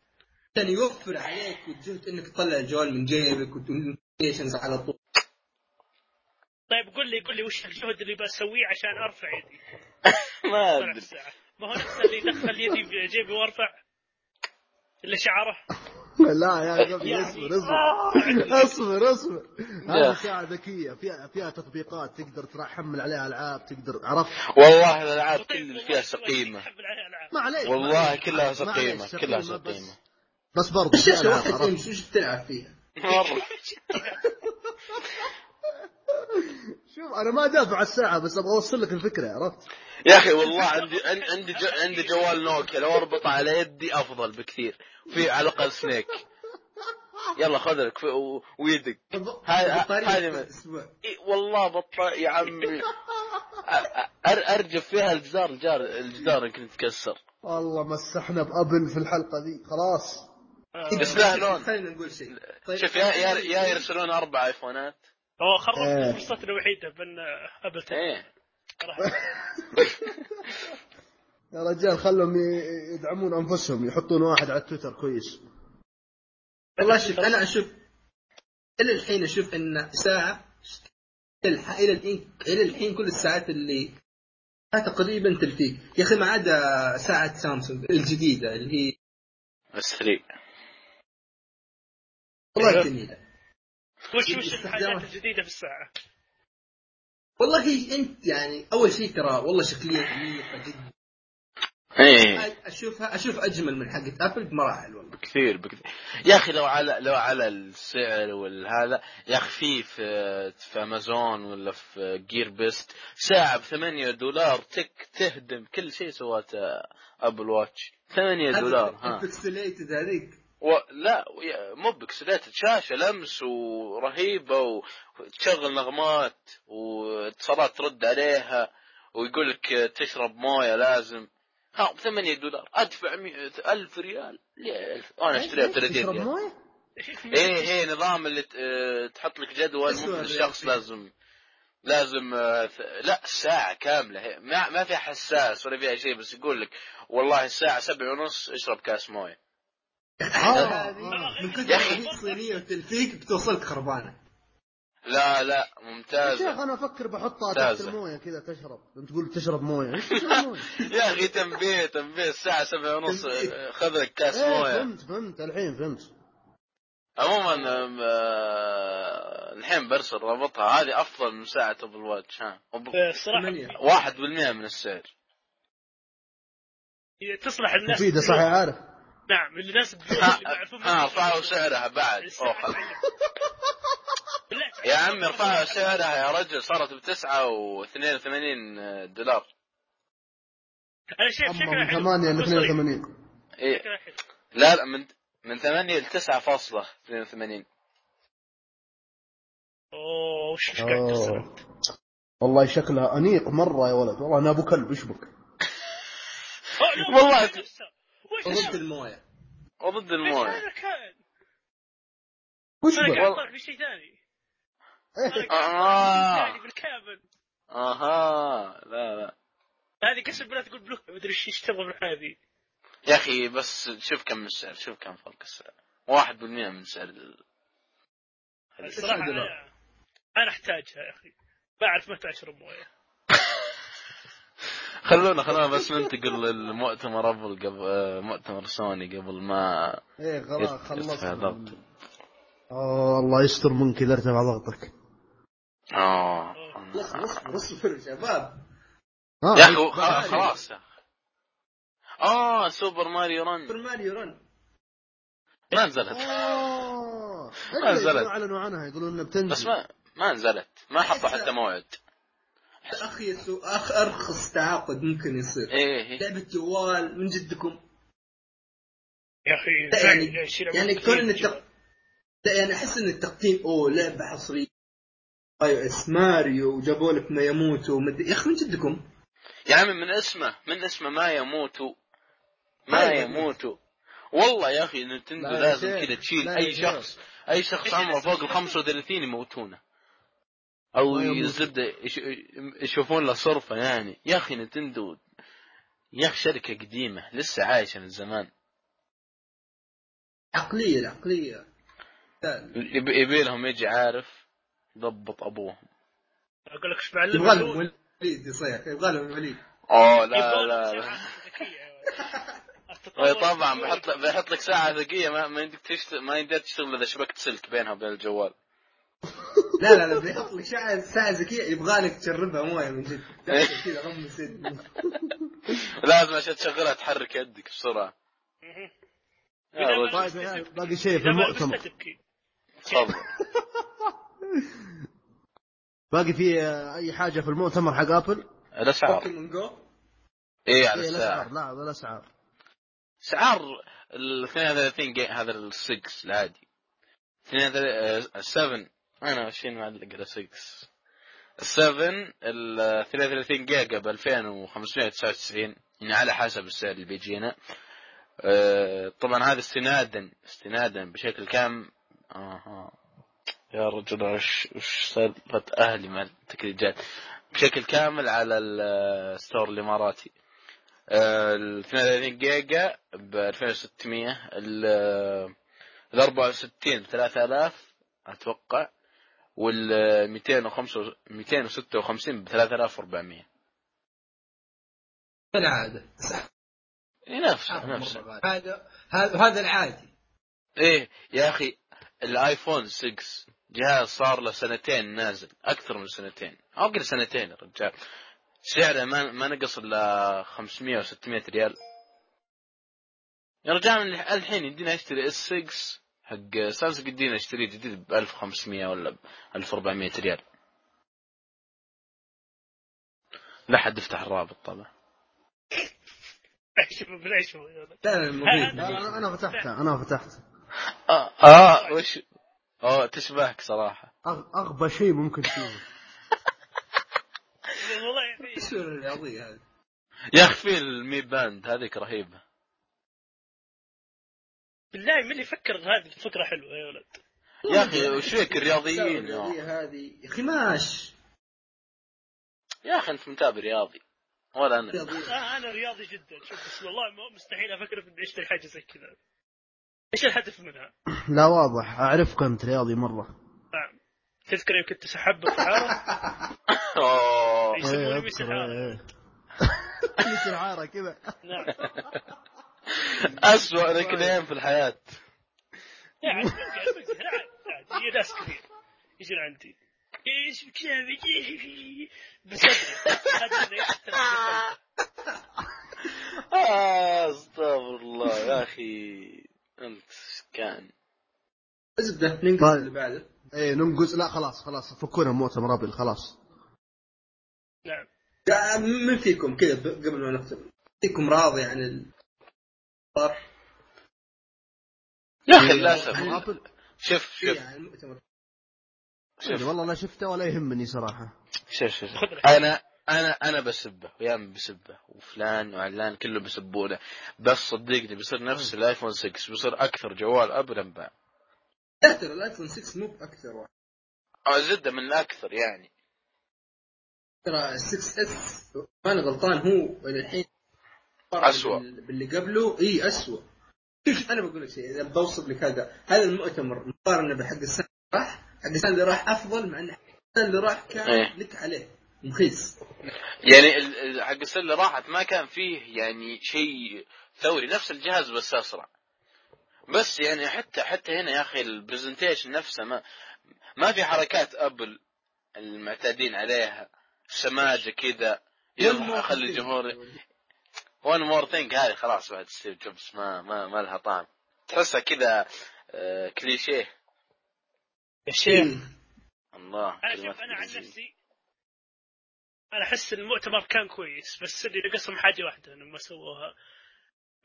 عشان يوفر عليك وتجهد إنك تطلع الجوال من جيبك وتنسيشنز على طول. طيب قل لي قل لي وش الجهد اللي بسويه عشان أرفع يدي ما أدري ما هو نفسه اللي يدخل يدي في جيبي وارفع اللي شعره لا يا قبل اصبر اصبر اصبر اصبر هذه ساعة ذكية فيها فيها تطبيقات تقدر تحمل عليها العاب تقدر عرفت والله الالعاب كلها فيها سقيمة ما عليك والله كلها سقيمة كلها سقيمة بس برضه ايش تلعب فيها مرة شوف انا ما دافع على الساعه بس ابغى اوصل لك الفكره عرفت يا اخي والله عندي عندي جو عندي جوال نوكيا لو اربط على يدي افضل بكثير في على الاقل سنيك يلا خذ لك ويدك هذه والله بطا يا عمي ارجف فيها الجدار الجدار الجدار يمكن يتكسر والله مسحنا بابل في الحلقه دي خلاص يستاهلون خلينا نقول شيء شوف يا يا يرسلون اربع ايفونات هو خربت فرصتنا الوحيدة بأن أبلتها ايه يا رجال خلهم يدعمون أنفسهم يحطون واحد على تويتر كويس والله شوف أنا أشوف إلى الحين أشوف أن ساعة إلى الحين إلى الحين كل الساعات اللي تقريبا تلفيق يا أخي ما عدا ساعة سامسونج الجديدة اللي هي السري والله جميلة. وش وش الحاجات الجديدة في الساعة؟ والله أنت يعني أول شيء ترى والله شكلية جميلة جدا. إيه. أشوفها أشوف أجمل من حقة آبل بمراحل والله. بكثير بكثير. يا أخي لو على لو على السعر والهذا يا أخي في في, في أمازون ولا في جير بيست ساعة بثمانية دولار تك تهدم كل شيء سواته آبل واتش ثمانية دولار ها. بيكسليتد هذيك. ولا مو بكسلات شاشة لمس ورهيبة وتشغل نغمات واتصالات ترد عليها ويقولك تشرب موية لازم ها بثمانية دولار أدفع مئة ألف ريال أنا اشتريها بثلاثين ريال إيه إيه نظام اللي تحط لك جدول ممكن الشخص لازم لازم لا ساعة كاملة ما ما فيها حساس ولا فيها شيء بس يقولك والله الساعة سبعة ونص اشرب كاس موية اه من كتر الحديث صينية وتلفيق بتوصلك خربانة. لا لا ممتازة يا شيخ أنا أفكر بحطها تحت الموية كذا تشرب انت تقول تشرب موية يا أخي تنبيه تنبيه الساعة سبعة ونص خذلك كاس موية فهمت فهمت الحين فهمت عموما الحين برسل رابطها هذه أفضل من ساعة أبل واتش ها واحد بالمئة من السعر تصلح الناس مفيدة صحيح عارف نعم الناس اه رفعوا سعرها بعد يا عمي رفعوا سعرها يا رجل صارت بتسعة واثنين وثمانين دولار انا شايف شكلها حلو ثمانية ل اثنين وثمانين ايه لا لا من من ثمانية ل تسعة فاصلة اثنين وثمانين اوه وش قاعد تسوي والله شكلها انيق مرة يا ولد والله انا ابو كلب اشبك والله ضد المويه ضد المويه هذا كان وش والله في شيء ثاني اه بالكابل اها لا لا هذه كسب بلا تقول بلوك ما ادري ايش تبغى من هذه يا اخي بس شوف كم السعر شوف كم فرق السعر واحد بالمئة من سعر الصراحه انا احتاجها يا اخي بعرف متى اشرب مويه خلونا خلونا بس ننتقل للمؤتمر أبل قبل مؤتمر سوني قبل ما إيه خلاص خلص آه الله يستر منك إذا ارتفع ضغطك آه بس بس بس يا شباب يا أخي خلاص آه سوبر ماريو رن سوبر ماريو رن ما نزلت ما نزلت أعلنوا عنها يقولون إنها بتنزل بس ما ما نزلت ما حطوا حتى موعد أخي سو أخ أرخص تعاقد ممكن يصير إيه لعبة جوال من جدكم يا أخي يعني يعني كون التق يعني أحس إن التقديم أو لعبة حصرية أيوة اس ماريو وجابوا لك ما يموتوا مد يا أخي من جدكم يا عمي من اسمه من اسمه ما يموتوا ما يموتوا والله يا أخي نتندو لازم كده تشيل أي شخص أي شخص عمره فوق الخمسة وثلاثين يموتونه او الزبده يشوفون له صرفه يعني يا اخي نتندو يا اخي شركه قديمه لسه عايشه من زمان عقليه العقليه يبي لهم يجي عارف ضبط ابوهم اقول لك ايش بعلم يبغى لهم وليد يصيح يبغى لهم وليد اه لا لا لا طبعا بيحط بيحط لك ساعه ذكيه ما ما يمديك تشتغل ما يمديك تشتغل اذا شبكه سلك بينها وبين الجوال لا لا لا بيحط لك ساعة ساعة ذكية يبغالك تشربها مويه من جد كذا غم سد لازم عشان تشغلها تحرك يدك بسرعة باقي شيء في المؤتمر تفضل باقي في أي حاجة في المؤتمر حق أبل الأسعار إيه على السعر لا على الأسعار سعر الاثنين وثلاثين هذا السكس العادي اثنين وثلاثين سبعة أنا وشين معلق على ستة السبعة ال ثلاثة وثلاثين جيجا ب ألفين وخمسمائة وتسعة وتسعين يعني على حسب السعر اللي بيجينا أه طبعا هذا استنادا استنادا بشكل كام آه يا رجل وش وش صارت أهلي مع التكريجات بشكل كامل على الستور الإماراتي أه ال ثلاثة وثلاثين جيجا ب ألفين وستمائة ال أربعة وستين ثلاثة آلاف أتوقع وال مئتين وستة وخمسين ب ثلاثة آلاف وأربعمائة العادة نفس نفس هذا هذا العادي ايه يا اخي الايفون ستة جهاز صار له سنتين نازل اكثر من سنتين او كل سنتين رجال سعره ما ما نقص الا خمسمائة وستمائة ريال يا رجال الحين يدينا اشتري اس ستة حق سامسونج يدينا اشتري جديد ب ألف وخمسمائة ولا ب ألف وأربعمائة ريال لا حد يفتح الرابط طبعا انا فتحتها انا فتحتها اه اه وش اه تشبهك صراحه اغبى شيء ممكن تشوفه والله يا اخي يا اخي المي باند هذيك رهيبه بالله من اللي يفكر هذه الفكره حلوه يا ولد يا اخي وش فيك الرياضيين يا هذه يا اخي ماش يا اخي انت متابع رياضي ولا انا انا رياضي جدا شوف بس والله مستحيل افكر في اشتري حاجه زي كذا ايش الهدف منها لا واضح اعرفك انت رياضي مره نعم تذكر يوم كنت سحب العارة اوه يسموني ميسي العارة ميسي العارة كذا نعم أسوأ نكنين في الحياة يعني هي ناس كثير يجي عندي إيش بكلامك بس هذا ده ننقص اللي بعده. ايه ننقص. لا خلاص خلاص فكونا مؤتمر ابل خلاص. نعم من فيكم كذا قبل ما نختم فيكم راضي عن الطرح يا اخي للاسف؟ شوف شوف المؤتمر شوف والله لا شفته ولا يهمني صراحه. شوف شوف انا انا انا بسبه وياهم بسبه وفلان وعلان كله بيسبونه بس صدقني بيصير نفس الايفون ستة بيصير اكثر جوال ابدا انباع. لا ترى الايفون ستة مو اكثر واحد اه زده من اكثر يعني ترى ستة اس ما انا غلطان هو الحين اسوء باللي قبله. اي اسوء. شوف انا بقول لك شيء اذا بوصف لك هذا هذا المؤتمر مقارنه بحق السنه راح حق السنه اللي راح افضل مع ان السنه اللي راح كان ايه. لك عليه مخيس يعني حق السنة اللي راحت ما كان فيه يعني شيء ثوري نفس الجهاز بس أسرع بس يعني حتى حتى هنا يا أخي البرزنتيشن نفسه ما ما في حركات أبل المعتادين عليها سماجة كذا يلا خلي الجمهور one more thing هذه خلاص بعد ستيف جوبز ما ما ما لها طعم تحسها كذا آه كليشيه الشيخ الله. أنا شوف أنا عن نفسي أنا أحس المؤتمر كان كويس بس اللي نقصهم حاجة واحدة لما سووها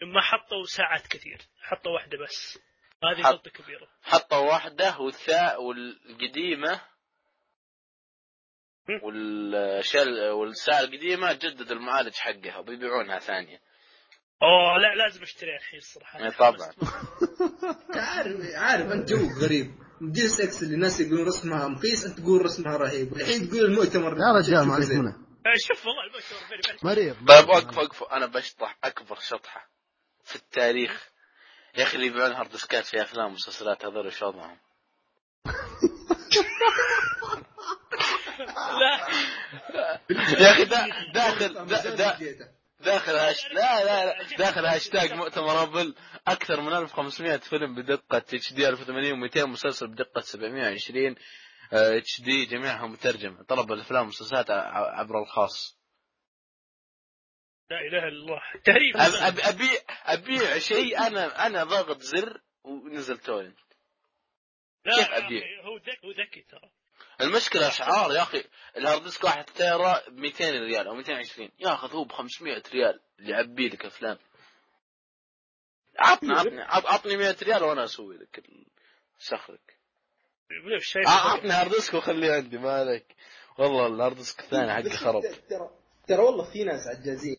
لما حطوا ساعات كثير حطوا واحدة بس هذه غلطة كبيرة. حطوا واحدة والثاء والقديمة والشل والساعة القديمة جدد المعالج حقها وبيبيعونها ثانية. أوه لا لازم أشتريها الحين الصراحة. طبعا. عارف عارف أنت جو غريب. ديس اكس اللي الناس يقولون رسمها مقيس انت تقول رسمها رهيب والحين تقول المؤتمر يا رجال معليش هنا شوف والله المؤتمر مريض. طيب وقف وقف انا بشطح اكبر شطحه في التاريخ يا اخي اللي يبيعون هارد ديسكات في افلام ومسلسلات هذول ايش وضعهم؟ لا يا اخي داخل داخل داخل هاش... لا لا لا داخل هاشتاج مؤتمر أبل أكثر من ألف وخمسمائة فيلم بدقة إتش دي ألف وثمانين ومئتين مسلسل بدقة سبعمائة وعشرين إتش دي جميعها مترجمة طلب الأفلام والمسلسلات عبر الخاص. لا إله إلا الله تهريب. أبيع أبي... أبيع شيء أنا أنا ضغط زر ونزل تورنت. كيف أبيع؟ هو ذكي هو ذكي ترى. المشكلة أسعار يا أخي الهاردسك واحد تيرا مئتين ريال أو مئتين وعشرين ياخذ هو بخمسمائة ريال اللي يعبي لك أفلام. عطني عطني عطني مئة ريال وأنا أسوي لك سخرك. عطني هاردسك وخليه عندي مالك. والله الهاردسك الثاني حقي خرب. ترى والله في ناس عجازين.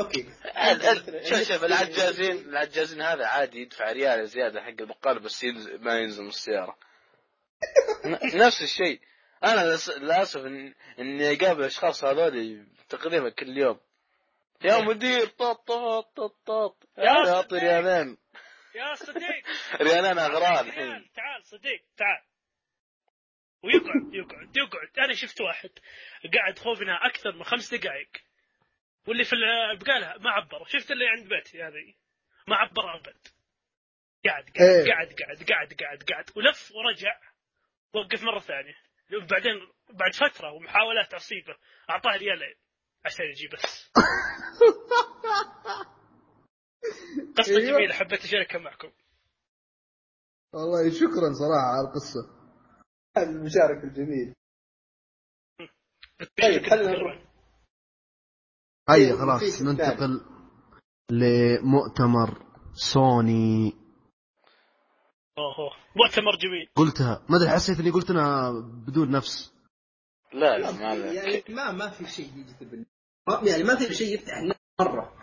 أوكي. شوف شوف العجازين العجازين هذا عادي يدفع ريال زيادة حق البقالة بس ما ينزل من السيارة. نفس الشيء انا للاسف إن... اني اقابل اشخاص هذول تقريبا كل يوم يا مدير طط طط طط طط يا اعطي ريالين يا صديق ريالين اغراض الحين تعال صديق تعال ويقعد يقعد يقعد انا شفت واحد قاعد خوفنا اكثر من خمس دقائق واللي في البقاله ما عبره شفت اللي عند بيتي هذه ما عبره ابد قاعد قاعد قاعد قاعد قاعد قاعد قاعد ولف ورجع وقف مرة ثانية بعدين بعد فترة ومحاولات عصيبة أعطاه ريالين عشان يجي بس قصة جميلة حبيت أشاركها معكم والله شكرا صراحة على القصة هذا المشاركة الجميل. طيب خلينا نروح هيا خلاص ننتقل لمؤتمر سوني. اوه مؤتمر جميل قلتها ما ادري حسيت اني قلت انا بدون نفس. لا لا ما يعني ما ما في شيء يجذب يعني ما في شيء يفتح مره.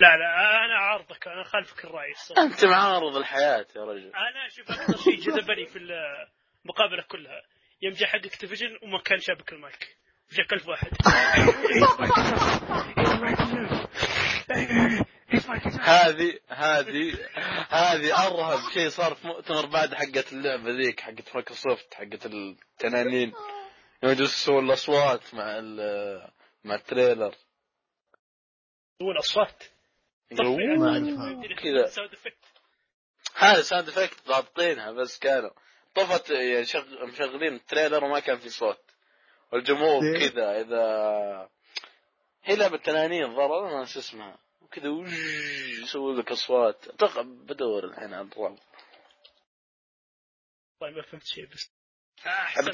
لا لا انا عارضك انا خالفك الراي الصراحه. انت معارض الحياه يا رجل. انا اشوف اكثر شيء جذبني في المقابله كلها يوم جاء حق اكتيفيجن وما كان شابك المايك جاء كلف واحد هذه هذه هذه أرهب شيء صار في مؤتمر بعد حقة اللعبة ذيك حقة مايكروسوفت حقة التنانين يجلسوا الأصوات مع مع التريلر يسوون أصوات كذا هذا ساوند افكت ضابطينها بس كانوا طفت يعني شغ... مشغلين التريلر وما كان في صوت والجمهور كذا إذا هي لعبة التنانين ضرر أنا نسي اسمها كذا ويسوي لك أصوات بدور الحين عن الرعب طيب ما فهمت شيء بس أحسن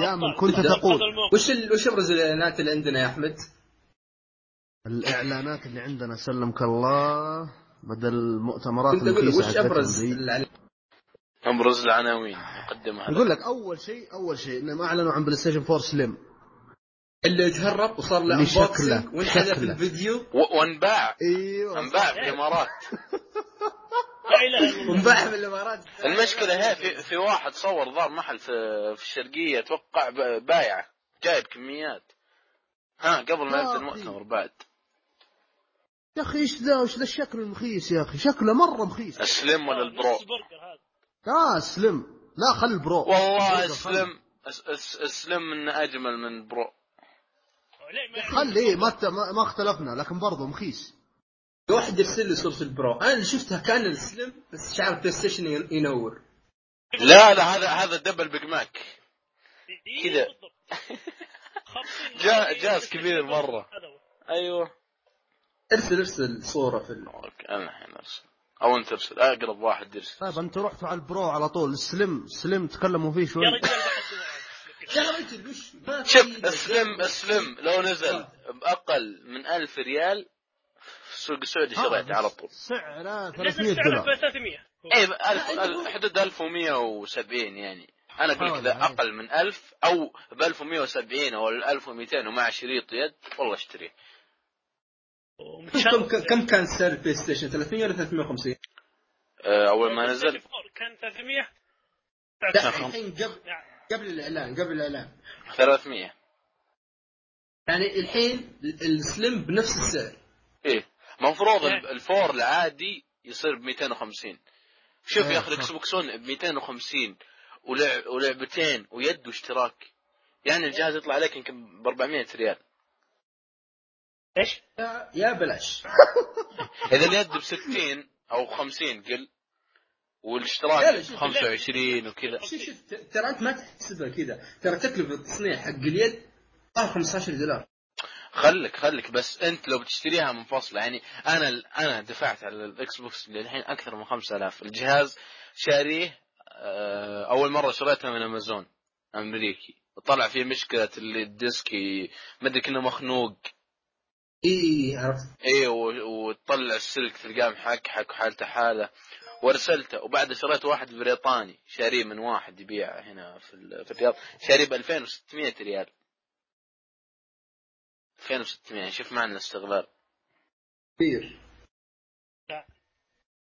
يا من كنت تقول. وش ال... وش أبرز الإعلانات اللي عندنا يا أحمد؟ الإعلانات اللي عندنا سلمك الله بدل مؤتمرات. كنت أقول وش أبرز العناوين؟ أبرز العناوين نقدمها. أقول لك أول شيء أول شيء إنهم أعلنوا عن بلايستيشن فور سليم اللي تهرب وصار له unboxing وانحذف في الفيديو وانباع. ايوه انباع في الامارات. انباع في الامارات. المشكله هي في, في واحد صور ظهر محل في الشرقيه اتوقع بايعه جايب كميات ها قبل ما يبدا المؤتمر بعد. يا اخي ايش ذا وش ذا الشكل المخيس يا اخي شكله مره مخيس. اسلم ولا البرو؟ لا اسلم لا خل البرو والله اسلم اسلم انه اجمل من برو. خليه ما ما اختلفنا لكن برضه مخيس. واحد يرسل لي صورة البرو انا شفتها كان السلم بس شعر بلاي ستيشن ينور. لا لا هذا هذا دبل بيج ماك كذا جاء جاز كبير مره. ايوه ارسل ارسل صوره في اوكي انا الحين ارسل او انت ارسل اقرب واحد يرسل. طيب انتوا رحتوا على البرو على طول. السلم السلم تكلموا فيه شوي شوف اسلم اسلم لو نزل باقل من ألف ريال السوق السعودي شريته على طول. سعره ثلاثمية دولار. اي ألف حدود ألف ومية وسبعين يعني انا اقول كذا اقل من ألف او ب ألف ومية وسبعين او ألف ومئتين ومع شريط يد والله اشتريه. كم كان سعر بلاي ستيشن ثلاثمية ولا ثلاثمية وخمسين اول ما نزل؟ كان ثلاثمية. الحين قبل قبل الإعلان قبل الإعلان ثلاثمية يعني الحين السلم بنفس السعر. إيه مفروض الفور العادي يصير بمئتين وخمسين. شوف يا أخي إكس بوكسون بمئتين وخمسين ولعبتين ويد واشتراك يعني الجهاز يطلع عليك يمكن بأربعمية ريال. إيش يا بلاش. إذا اليد بستين أو خمسين قل والاشتراك خمسة وعشرين وكذا. ترى انت ما تحسبها كذا ترى تكلفة التصنيع حق اليد خمسة عشر دولار. خلك خلك بس انت لو بتشتريها منفصلة يعني انا انا دفعت على الاكس بوكس الحين اكثر من خمسة آلاف. الجهاز شاريه اول مرة شريته من امازون امريكي وطلع فيه مشكلة الديسكي ما ادري كنا مخنوق. ايه عرفت ايه وتطلع السلك تلقاه حك حك حالته حالة ورسلته. وبعد شريت واحد بريطاني شاريه من واحد يبيع هنا في في الرياض شاريه ب ألفين وستمية ريال. ألفين وستمية شوف معنا استغلال كثير.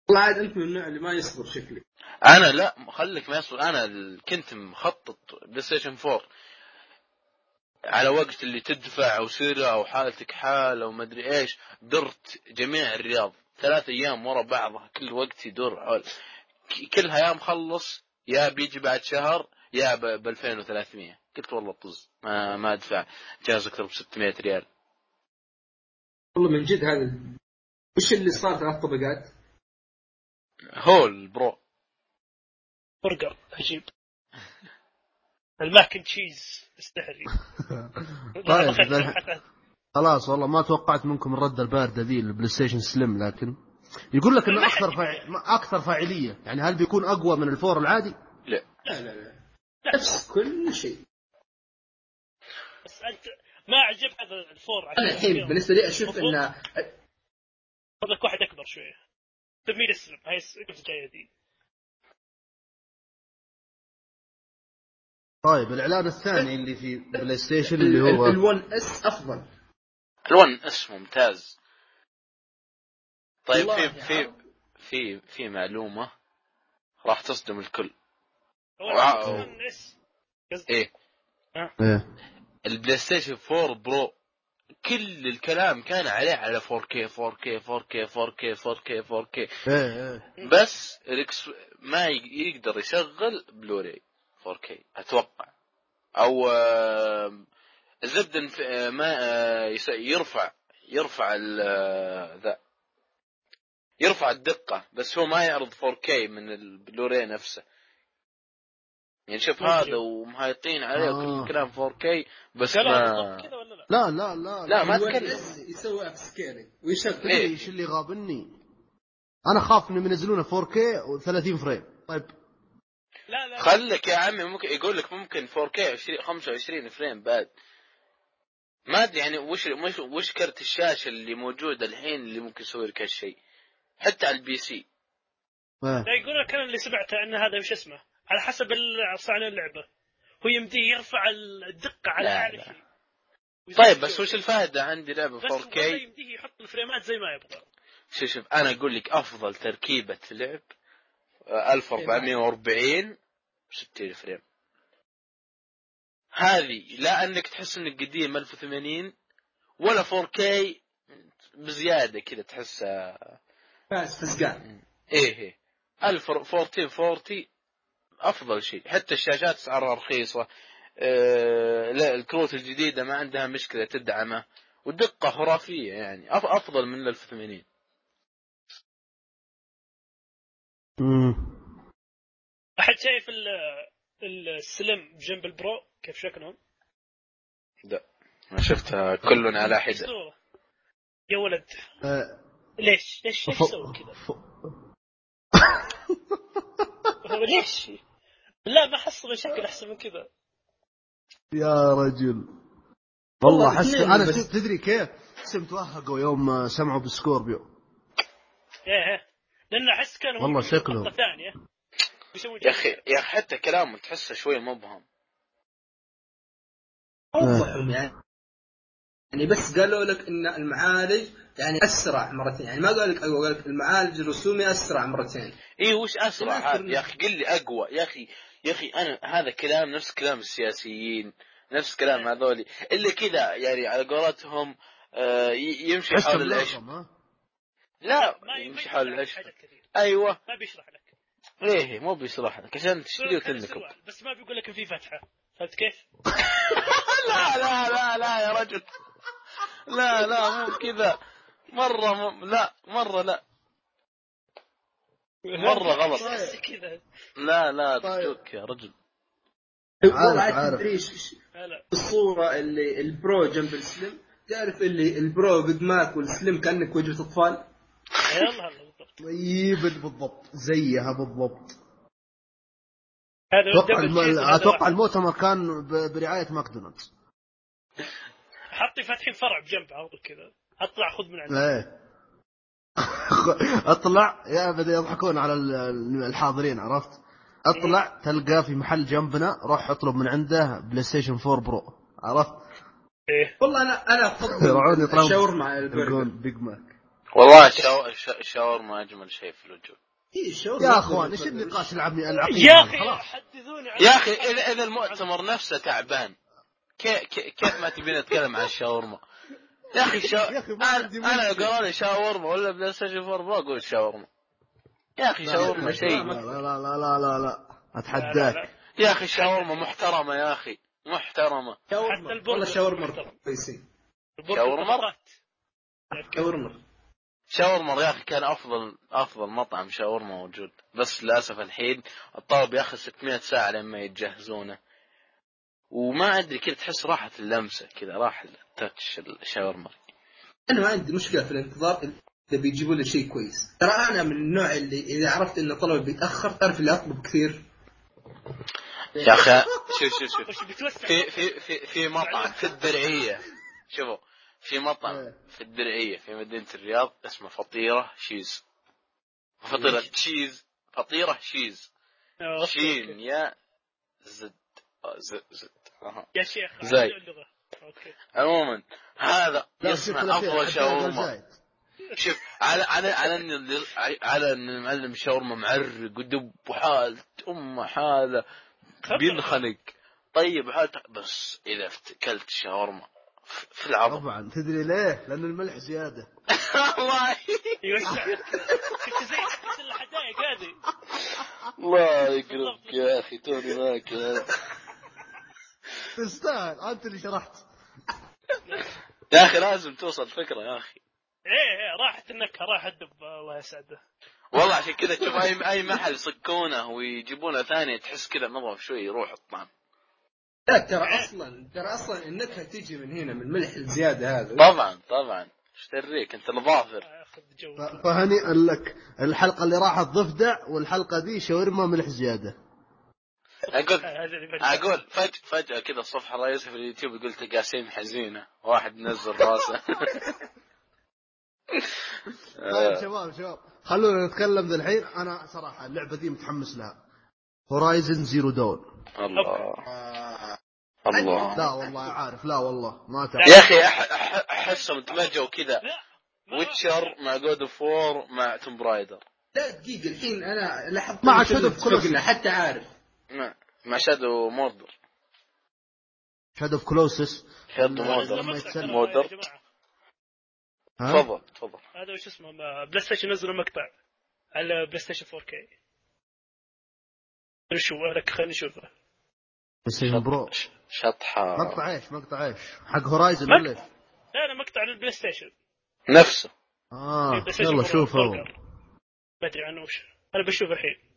والله عاد انت من النوع اللي ما يصبر شكلك. انا لا خليك ما يصبر. انا كنت مخطط بلاي ستيشن فور على وقت اللي تدفع وسيرة وحالتك حالة وما ادري ايش. درت جميع الرياض ثلاث ايام ورا بعضها كل وقت يدور حول كلها يا مخلص يا بيجي بعد شهر يا ب ألفين وثلاثمية. قلت والله طز ما ما ادفع جهاز اكثر ب ستمية ريال. والله من جد هذا وش اللي صار ثلاث طبقات هول برو برجر عجيب الماكن تشيز استهري. طيب خلاص والله ما توقعت منكم الردة الباردة ذي البلاي ستيشن سليم لكن يقول لك انه اكثر فاع... اكثر فاعلية يعني هل بيكون اقوى من الفور العادي؟ لا لا لا, لا. نفس كل شيء بس انت ما عجب هذا الفور. انا الحين بالنسبة لي اشوف انه فضلك واحد اكبر شوية تميل السلم هاي الجاية دي. طيب الاعلان الثاني اللي في بلاي ستيشن اللي هو الون اس افضل. الون اس ممتاز. طيب في في في في معلومة راح تصدم الكل. الون اس ايه البلاي ستيشن فور برو كل الكلام كان عليه على فور كي فور كي فور كي فور كي فور كي فور كي بس ريكس ما يقدر يشغل بلوراي فور كي اتوقع او الزبدن ما يرفع يرفع ذا يرفع الدقة بس هو ما يعرض فور كي من البلوري نفسه يعني. شوف هذا ومهايطين عليه وكل الكلام فور كي بس ما لا لا لا لا ما تكلم يسوي أبسكيري ويشغل ايش اللي غابني. انا خاف انه ينزلونه فور كي و ثلاثين فريم. طيب لا لا خلك يا عمي، ممكن يقول لك ممكن فور كيه خمسة وعشرين فريم بعد، ما ادري يعني وش وش كرت الشاشه اللي موجوده الحين اللي ممكن يسوي لك هالشيء حتى على البي سي. لا يقول لك انا اللي سمعته ان هذا وش اسمه على حسب صانع اللعبه هو يمديه يرفع الدقه على اعلى شيء. طيب بس وش الفائده عندي لعبه فور كيه بس يمديه يحط الفريمات زي ما يبغى. شوف شوف انا اقول لك افضل تركيبه لعب ألف وأربعمية وأربعين ستين فريم، هذه لا انك تحس انك قديم ألف وثمانين ولا فور كيه بزياده كذا تحس بس بس قال ايه ايه ألف وأربعمية وأربعين افضل شيء. حتى الشاشات اسعارها رخيصه، أه لا الكروت الجديده ما عندها مشكله تدعمه، والدقه خرافيه يعني افضل من ألف وثمانين. امم احد شايف السلم جنب البرو كيف شكلهم؟ لا ما شفتها كلن على حده يا ولد. أه ليش ليش يسوي كذا؟ ليش؟ لا ما حس بشكل احسن من كذا يا رجل والله. حس انا بس... تدري كيف سمت وهقوا يوم سمعوا بالسكوربيو؟ ايه لأن أحس كان والله شكله ثانية يا أخي يا حتى كلامه تحسه شوي مبهم. أوضحهم يعني يعني بس قالوا لك إن المعالج يعني أسرع مرتين، يعني ما قالوا لك أقوى، قالوا لك المعالج الرسومي أسرع مرتين. إيه وش أسرع يا أخي؟ قل لي أقوى يا أخي. يا أخي أنا هذا كلام نفس كلام السياسيين، نفس كلام هذولي اللي كذا يعني على قولتهم يمشي حول العش. لا يمشي حول العشق. أيوة ما بيشرح لك. ليه مو بيشرح لك؟ عشان تشتري وتنكب بس ما بيقول لك في فتحة، فهمت كيف؟ لا لا لا لا يا رجل، لا لا مو كذا مرة م... لا مرة لا مرة غلط كذا. لا لا تشوك يا رجل. عارف تدريش الصورة اللي البرو جنب السلم، تعرف اللي البرو قد ماك والسلم كأنك وجهة أطفال. يلا بالضبط. طيب بالضبط زيها بالضبط. هذا اتوقع المؤتمر كان برعاية ماكدونالدز. حطي فاتحين فرع بجنب عرض كذا، اطلع خذ من عندنا. اطلع يا بدي يضحكون على الحاضرين، عرفت؟ اطلع تلقى في محل جنبنا، روح اطلب من عنده بلاي ستيشن فور برو، عرفت؟ إيه؟ والله انا انا افضل الشاورما على البرجر بيج ماك. والله الشاورما اجمل شيء في الوجود. إيه يا اخوان ايش النقاش العبني العقيم يا اخي؟ حددوني يا اخي اذا اذا المؤتمر نفسه تعبان كيف كيف ما تبين نتكلم عن الشاورما يا اخي؟ شا... انا قالوا لي شاورما ولا بلاي ستيشن فور برو، اقول شاورما يا اخي. شاورما شيء لا لا لا لا لا لا اتحداك يا اخي، شاورما محترمه يا اخي، محترمه. حتى البرجر شاورما بيسي شاورما شاورما شاورما يا اخي كان افضل افضل مطعم شاورما موجود، بس للاسف الحين الطلب ياخذ ستمية ساعه لما يجهزونه، وما ادري كذا تحس راحت اللمسه كذا، راح التاتش الشاورما. انا ما عندي مشكله في الانتظار اذا بيجيبوا لي شيء كويس، ترى انا من النوع اللي اذا عرفت ان طلبي بيتاخر تعرف اللي اطلب كثير يا اخي. شوف شوف شوف في في في في مطعم في الدرعيه، شوفوا في مطعم في الدرعيه في مدينه الرياض اسمه فطيره شيز، فطيره تشيز، فطيره شيز شين يا زد زد زد يا شيخ زي اللغه. اوكي عموما هذا يسمع افضل شاورما. شوف على على على على ان المعلم شاورما معرق ودب وحال امه حاله بينخنق. طيب هذا بس اذا اكلت شاورما في العظم طبعا. تدري ليه؟ لان الملح زياده. الله يوسع كنت زي الحدايق هذه. الله يكرمك يا اخي توني ماك تستاهل، انت اللي شرحت يا اخي. لازم توصل فكره يا اخي. ايه راحت النكهه، راحت دب. الله يسعده والله. عشان كذا تشوف اي اي محل يصكونه ويجيبونه ثانيه تحس كذا نظف شوي يروح الطعم. لا ترى اصلا ترى اصلا النكهه تيجي من هنا من الملح الزياده هذا. طبعا طبعا اشتريك انت الظافر. فهني لك الحلقه اللي راحت ضفدع والحلقه دي شاورما ملح زياده. اقول اقول فجأة فجأة كذا الصفحة رايزها في اليوتيوب يقول تقاسيم حزينة, واحد نزل راسه. طيب شباب شباب خلونا نتكلم ذا الحين. انا صراحة اللعبة دي متحمس لها, هورايزن زيرو دون. الله الله لا والله عارف, لا والله ما تعرف يا اخي, احسهم دمجوا كذا ويتشر مع جود اوف وور مع توم برايدر. لا دقيقة الحين انا لاحظت مع شادو اوف كلوسس حتى عارف, ما مع شادو موردر, شادو اوف كلوسس, شادو موردر موردر. تفضل تفضل. هذا وش اسمه بلاي ستيشن نزلوا مقطع على بلاي ستيشن فور كي. شو لك خلينا نشوفه. بس برو شطحه مقطع ايش مقطع ايش حق هورايزن ولا ايش؟ لا انا مقطع للبلاي ستيشن نفسه. اه يلا شوفه, ما ادري عنه وش, انا بشوف الحين.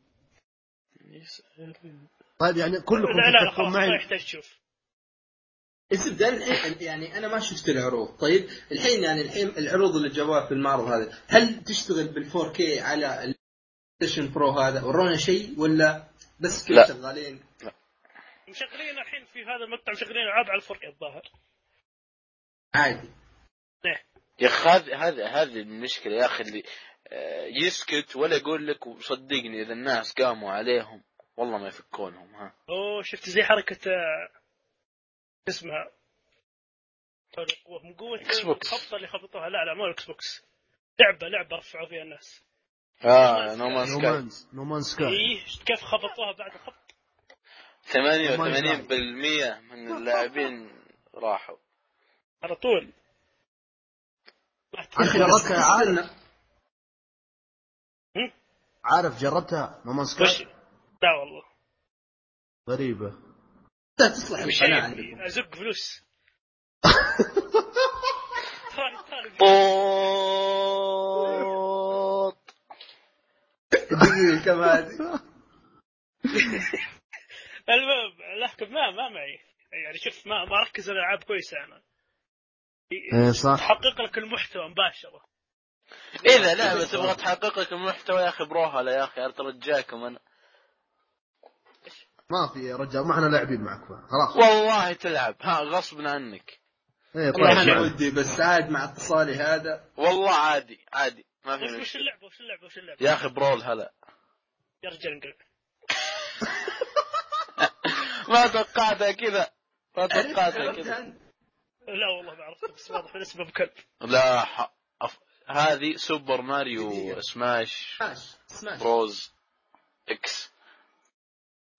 طيب يعني كلكم تشوفون معي؟ لا يحتاج تشوف اسم ده الحين, يعني انا ما شفت العروض. طيب الحين يعني الحين العروض اللي جوها في المعرض هذا هل تشتغل بال4K على البلايستيشن برو هذا ورونا شيء ولا بس كل شغالين؟ لا مشغلين الحين في هذا المقطع مشغلين العاب على الفور كي الظاهر عادي. يا اخي هذا هذه المشكله يا اخي, اللي يسكت ولا يقول لك, وصدقني اذا الناس قاموا عليهم والله ما يفكونهم. ها اوه شفت زي حركه اسمها من قوه الخبطه اللي خبطوها. لا لا مو اكس بوكس, لعبه لعبه رفعوا فيها الناس. اه نومانس نومانس كيف خبطوها بعد خبط ثمانية وثمانين بالمية من اللاعبين راحوا على طول. اخي ركع عالنا عارف جربتها نومانس كاي؟ لا والله غريبة. لا تصلح القناة ازق فلوس دقيقة كمان. المهم الحكم ما ما معي يعني, شوف ما ما ركز الألعاب كويسة أنا. إيه صح. تحقق لك المحتوى مباشرة. إذا لا بس تبغى تحقق لك المحتوى يا أخي بروها لا يا أخي أرجعكم أنا. ما في يا رجال ما إحنا لاعبين معك خلاص. والله تلعب ها غصب عنك. إيه طبعا. أنا ودي بس عاد مع اتصالي هذا. والله عادي عادي. وش وش اللعبة وش اللعبة وش اللعبة يا أخي برول هلا يا رجال انقلب. ما توقعتها كذا ما توقعتها كذا. لا والله ما عرفت بس واضح الاسم بكلب. لا ح... أف... هذه سوبر ماريو سماش بروز اكس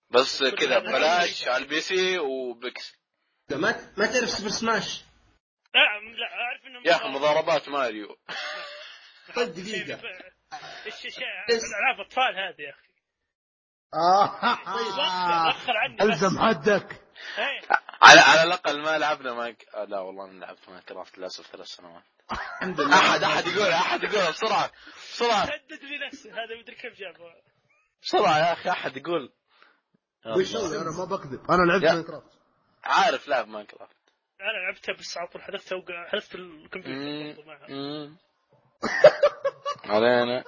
بس كذا بلاش على البي سي وبكس. ما ما تعرف سوبر سماش؟ لا لا أعرف إنه يا أخي مضاربات ماريو. طيب دقيقة إيش إيش ألعاب أطفال هذه يا أخي؟ آه أخر عني ألزم حدك على على الأقل ما لعبنا ماك. لا والله ما لعبت ماينكرافت للأسف ثلاث سنوات. أحد أحد يقول أحد يقول بسرعة بسرعة حدد لي نفسه هذا مدري كيف جابه بسرعة يا أخي أحد يقول. وش أنا ما بكذب أنا لعبت ماينكرافت عارف لعب ماينكرافت أنا لعبتها بس على طول حذفتها وحذفت الكمبيوتر معها. علينا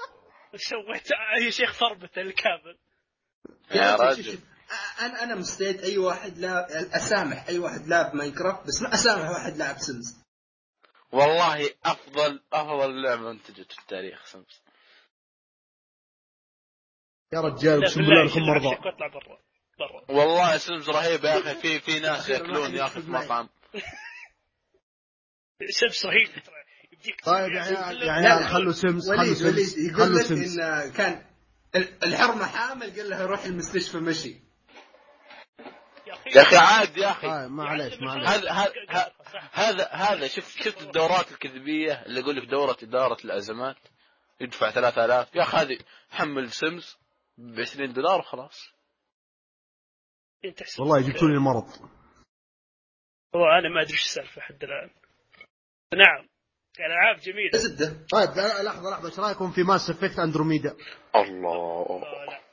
سويت يا شيخ ضربت الكابل يا راجل. انا انا مستعد اي واحد لا اسامح اي واحد لعب ماينكرافت بس ما اسامح واحد لعب سيمز. والله افضل افضل لعبه انتجت في التاريخ سيمز يا رجال اقسم بالله انكم مرضى. والله سيمز رهيب يا اخي, في في ناس ياكلون يا اخي في مطعم سيمز رهيب. طيب يعني يعني خلوا سيمز خلوا سيمز يقول لك إن كان الحرمة حامل قال لها روح المستشفى مشي يا أخي عادي يا أخي. ما عليش ما عليش هذا هذا هذا شوف شفت الدورات الكذبية اللي يقول لك دورة إدارة الأزمات يدفع ثلاثة آلاف يا أخي, هذه حمل سيمز بعشرين دولار وخلاص. والله جبتوني المرض والله أنا ما أدري إيش السالفة حد الآن. نعم الألعاب جميلة جدا. طيب لحظة لحظة ايش رايكم في ماس افكت اندروميدا؟ الله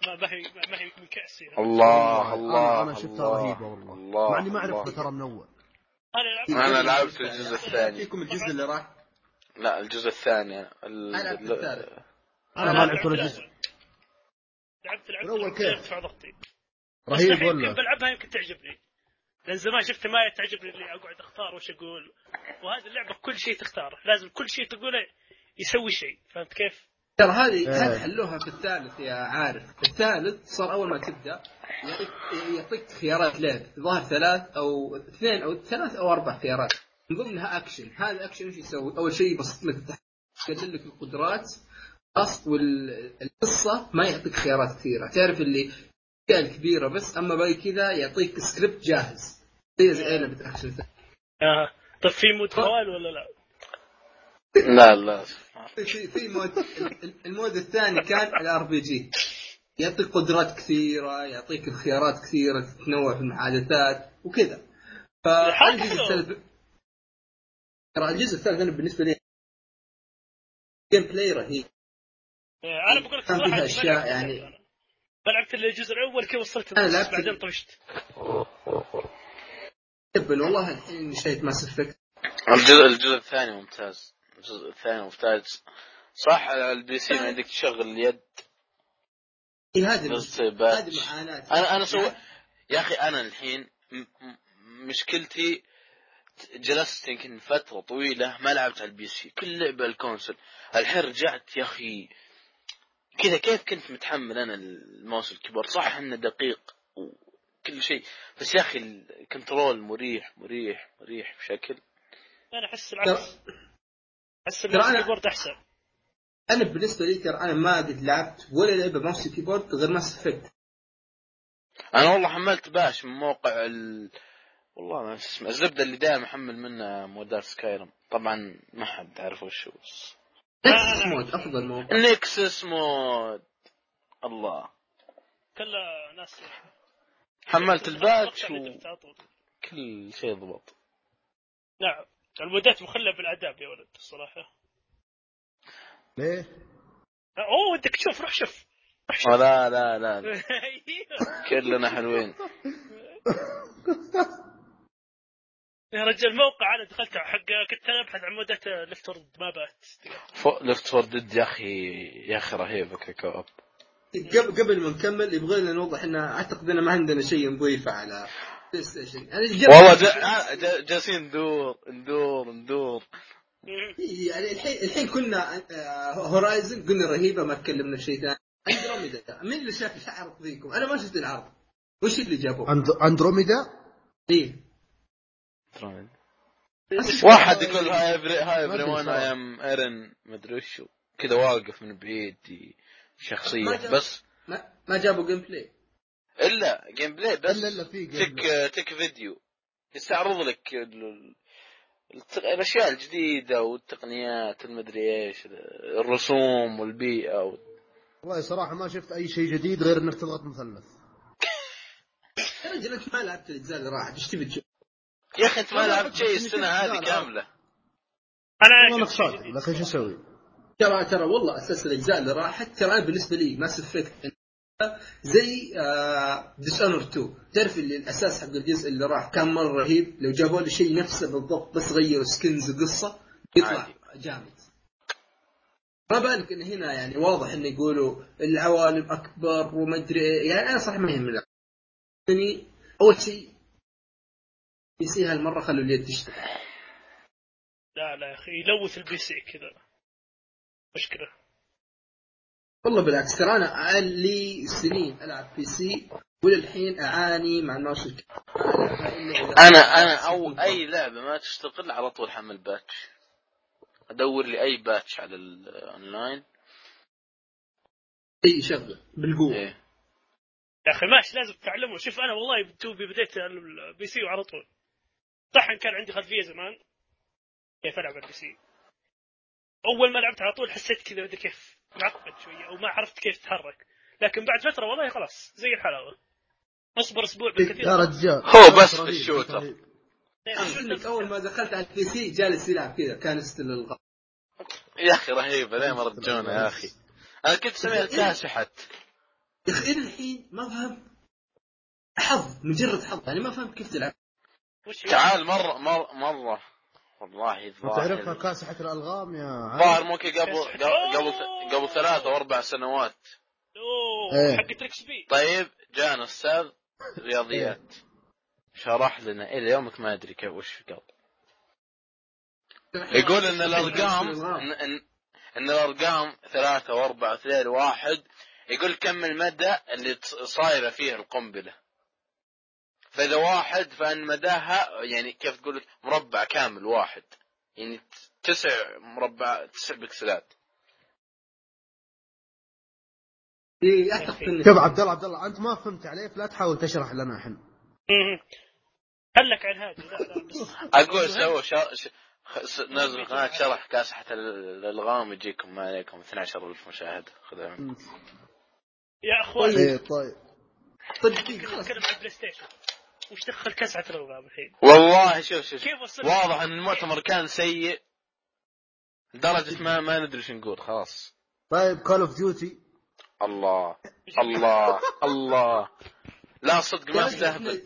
لا ما هي ما هي مكأسة. الله الله انا شفتها رهيبة والله معني ما اعرف ترى من اول. انا لعبت الجزء الثاني. فيكم الجزء اللي راح؟ لا الجزء الثاني انا ما لعبت ولا جزء. لعبت لعبت الاول كيف؟ رهيب والله. يمكن بلعبها يمكن تعجبني، لأن زمان شفت ما تعجبني اللي أقعد أختار وش أقول، وهذه اللعبة كل شيء تختاره، لازم كل شيء تقوله يسوي شيء، فهمت كيف؟ ترى هذه هذه حلوها في الثالث يا عارف، الثالث صار أول ما تبدأ يعطيك يعطيك خيارات لعب، ظاهر ثلاث أو اثنين أو ثلاث أو أربع خيارات، من ضمنها أكشن. هذا أكشن وش يسوي؟ أول شيء يبسط لك التحدي، يقدم لك القدرات والقصة، ما يعطيك خيارات كثيرة، تعرف اللي كان كبيرة بس، أما باقي كذا يعطيك سكريبت جاهز زي زي أنا بتأكشن. آه طب في مود خوال ولا لا؟ لا لا في في مود. المود الثاني كان الار بي جي، يعطيك قدرات كثيرة، يعطيك خيارات كثيرة، تتنوع في المحادثات وكذا. فالجزء الثالث ترى الجزء الثالث أنا بالنسبة لي جيم بلاي رهيب. أنا بقول لك صراحة أشياء يعني لعبت الجزء الأول كيف وصلت لعبت بعدين طفشت. قبل والله الحين شيء ما سفك. الجزء الجزء الثاني ممتاز، الجزء الثاني ممتاز صح. على البي سي ما عندك تشغل اليد. إيه هذه معاناة. أنا أنا سو يا أخي أنا الحين م... م... مشكلتي جلست يمكن فترة طويلة ما لعبت على البي سي، كل لعبة الكونسول. الحين رجعت يا أخي كذا، كيف كنت متحمل أنا الماوس الكبير؟ صح إنه دقيق وكل شيء، بس يا أخي الكنترول مريح مريح مريح بشكل. أنا أحس العكس، أحس الماوس الكيبورد أحسن. أنا بالنسبة لي ترى أنا ما قد لعبت ولا لعبة ماوس الكيبورد غير ماس إفكت. أنا والله حملت باش من موقع ال والله ما اسمه الزبدة اللي دائما أحمل منه مودات سكايرم، طبعا ما حد عارف وش هو. نكسس مود أفضل مود. نكسس مود الله كل ناس حملت الباتش وكل شيء ضبط. نعم المودات مخلة بالآداب يا ولد الصراحة. ليه؟ أوه أنت تشوف روح شوف. لا لا لا, لا. كلنا حلوين يا رجل. موقع أنا دخلت حقه كنت أبحث عن مودة ليفت فور ديد، ما بات فوق ليفت فور ديد يا أخي يا أخي رهيب ككوب. قبل ما نكمل يبغينا نوضح إن أعتقد إن ما عندنا شيء نضيفه على بلاي ستيشن. والله جالسين ندور ندور ندور يعني الحين الحين كنا هورايزن قلنا رهيبة، ما تكلمنا شيء ثاني. أندروميدا مين اللي شاف العرض ذيكم؟ أنا ما شفت العرض، وش اللي جابوه؟ أندروميدا إيه ترى واحد يقول هاي ابري هاي ابري وانا ام ايرن مدري شو كذا، واقف من بعيد شخصيه بس ما ما جابوا جيم بلاي الا جيم بلاي بس الا في تك تك فيديو يستعرض لك الاشياء الجديده والتقنيات المدري ايش الرسوم والبيئه. والله صراحه ما شفت اي شيء جديد غير انك تضغط مثلث. يا رجل انت ما لعبت الاجزاء اللي راحت، ايش تبي يا أخي؟ أنت ما لعبت شيء السنة هذه كاملة. أنا نقصادك لكن شو أسوي؟ ترى ترى والله أساس الأجزاء اللي راحت ترى بالنسبة لي ماس إفكت زي ديسونورد تو، تعرف اللي الأساس حق الجزء اللي راح كان مرة رهيب. لو جابوا لي شيء نفسه بالضبط بس غيروا سكنز وقصة يطلع جامد. ما بالك إن هنا يعني واضح إن يقولوا العوالم أكبر وما أدري، يعني أنا صح ما يهمني. يعني أول شيء بي سي هالمرة خلوا اليد تشتغل. لا لا يا أخي يلوث البي سي كذا مشكلة. والله بالعكس ترى أنا لي سنين ألعب بي سي وللحين أعاني مع الماوس. أنا أنا أو أي لعبة ما تشتغل على طول حمل باتش، أدور لي أي باتش على الأونلاين أي شغلة بالقوة. إيه. يا أخي ماشي لازم تعلمه. شوف أنا والله بتوبي بديت البي سي وعلى طول صح كان عندي خلفيه زمان كيف العب البي سي. اول ما لعبت على طول حسيت كذا بدي كيف معقد شويه وما عرفت كيف اتحرك، لكن بعد فتره والله خلاص زي الحلاوه. اصبر اسبوع بالكثير يا رجال. هو بس في الشوتر اول ما دخلت على البي سي جالس يلعب كذا كان استل الغ يا اخي رهيبه. ليه ما رجعونا يا اخي؟ انا كنت سمعت كاشحه يا اخي الحين ما فهم. حظ مجرد حظ يعني ما فهم كيف تلعب. تعال مرة مرة مرة والله الظاهر تعرفها كاسحة الألغام يا عم. ظاهر ممكن قبل قبل قبل ثلاثة أو أربع سنوات. أوه حق تريكس بي. طيب جانا أستاذ رياضيات شرح لنا إلى يومك ما أدري كوش قال. يقول إن الأرقام إن, إن, إن الأرقام ثلاثة وأربعة اثنين واحد. يقول كم المدى اللي صايرة فيه القنبلة. فإذا واحد فإن مداها يعني كيف تقول مربع كامل واحد يعني تسع مربع تسع بكسلات. إيه أعتقد. شوف عبد الله عبد الله أنت ما فهمت عليه فلا تحاول تشرح لنا حن. خلك عن هذا. أقول سووا شا ش نزل قناة شرح كاسحة الألغام يجيكم ما عليكم اثنا عشر ألف مشاهدة خذها. يا أخوان. إيه طيب. صدقني خلاص. كلام بلاي ستيشن. وش دخل كاسحة الألغام الحين؟ والله شوف شوف. واضح إن المؤتمر كان سيء لدرجة ما ما ندري شو نقول خلاص. طيب كول أوف ديوتي. الله الله الله لا صدق ما استهبل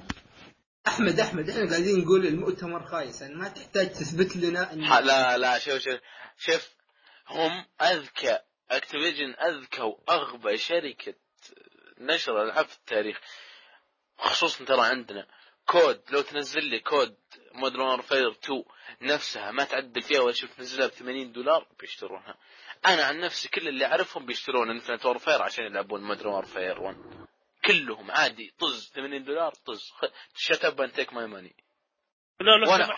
احمد احمد احنا قاعدين نقول المؤتمر خايس يعني ما تحتاج تثبت لنا إن لا لا شوف شوف شوف هم اذكى اكتيفيجن اذكى واغبى شركه نشر العاب في التاريخ خصوصا ترى عندنا كود لو تنزل لي كود مودرن وارفير تو نفسها ما تعدل فيها ولا شوف نزلها ب ثمانين دولار بيشترونها. انا عن نفسي كل اللي اعرفهم بيشترون انفنت وارفير عشان يلعبون مودرن وارفير ون كلهم عادي طز ثمانين دولار طز شتاب ان تيك ماي ماني. لا لا وأنا,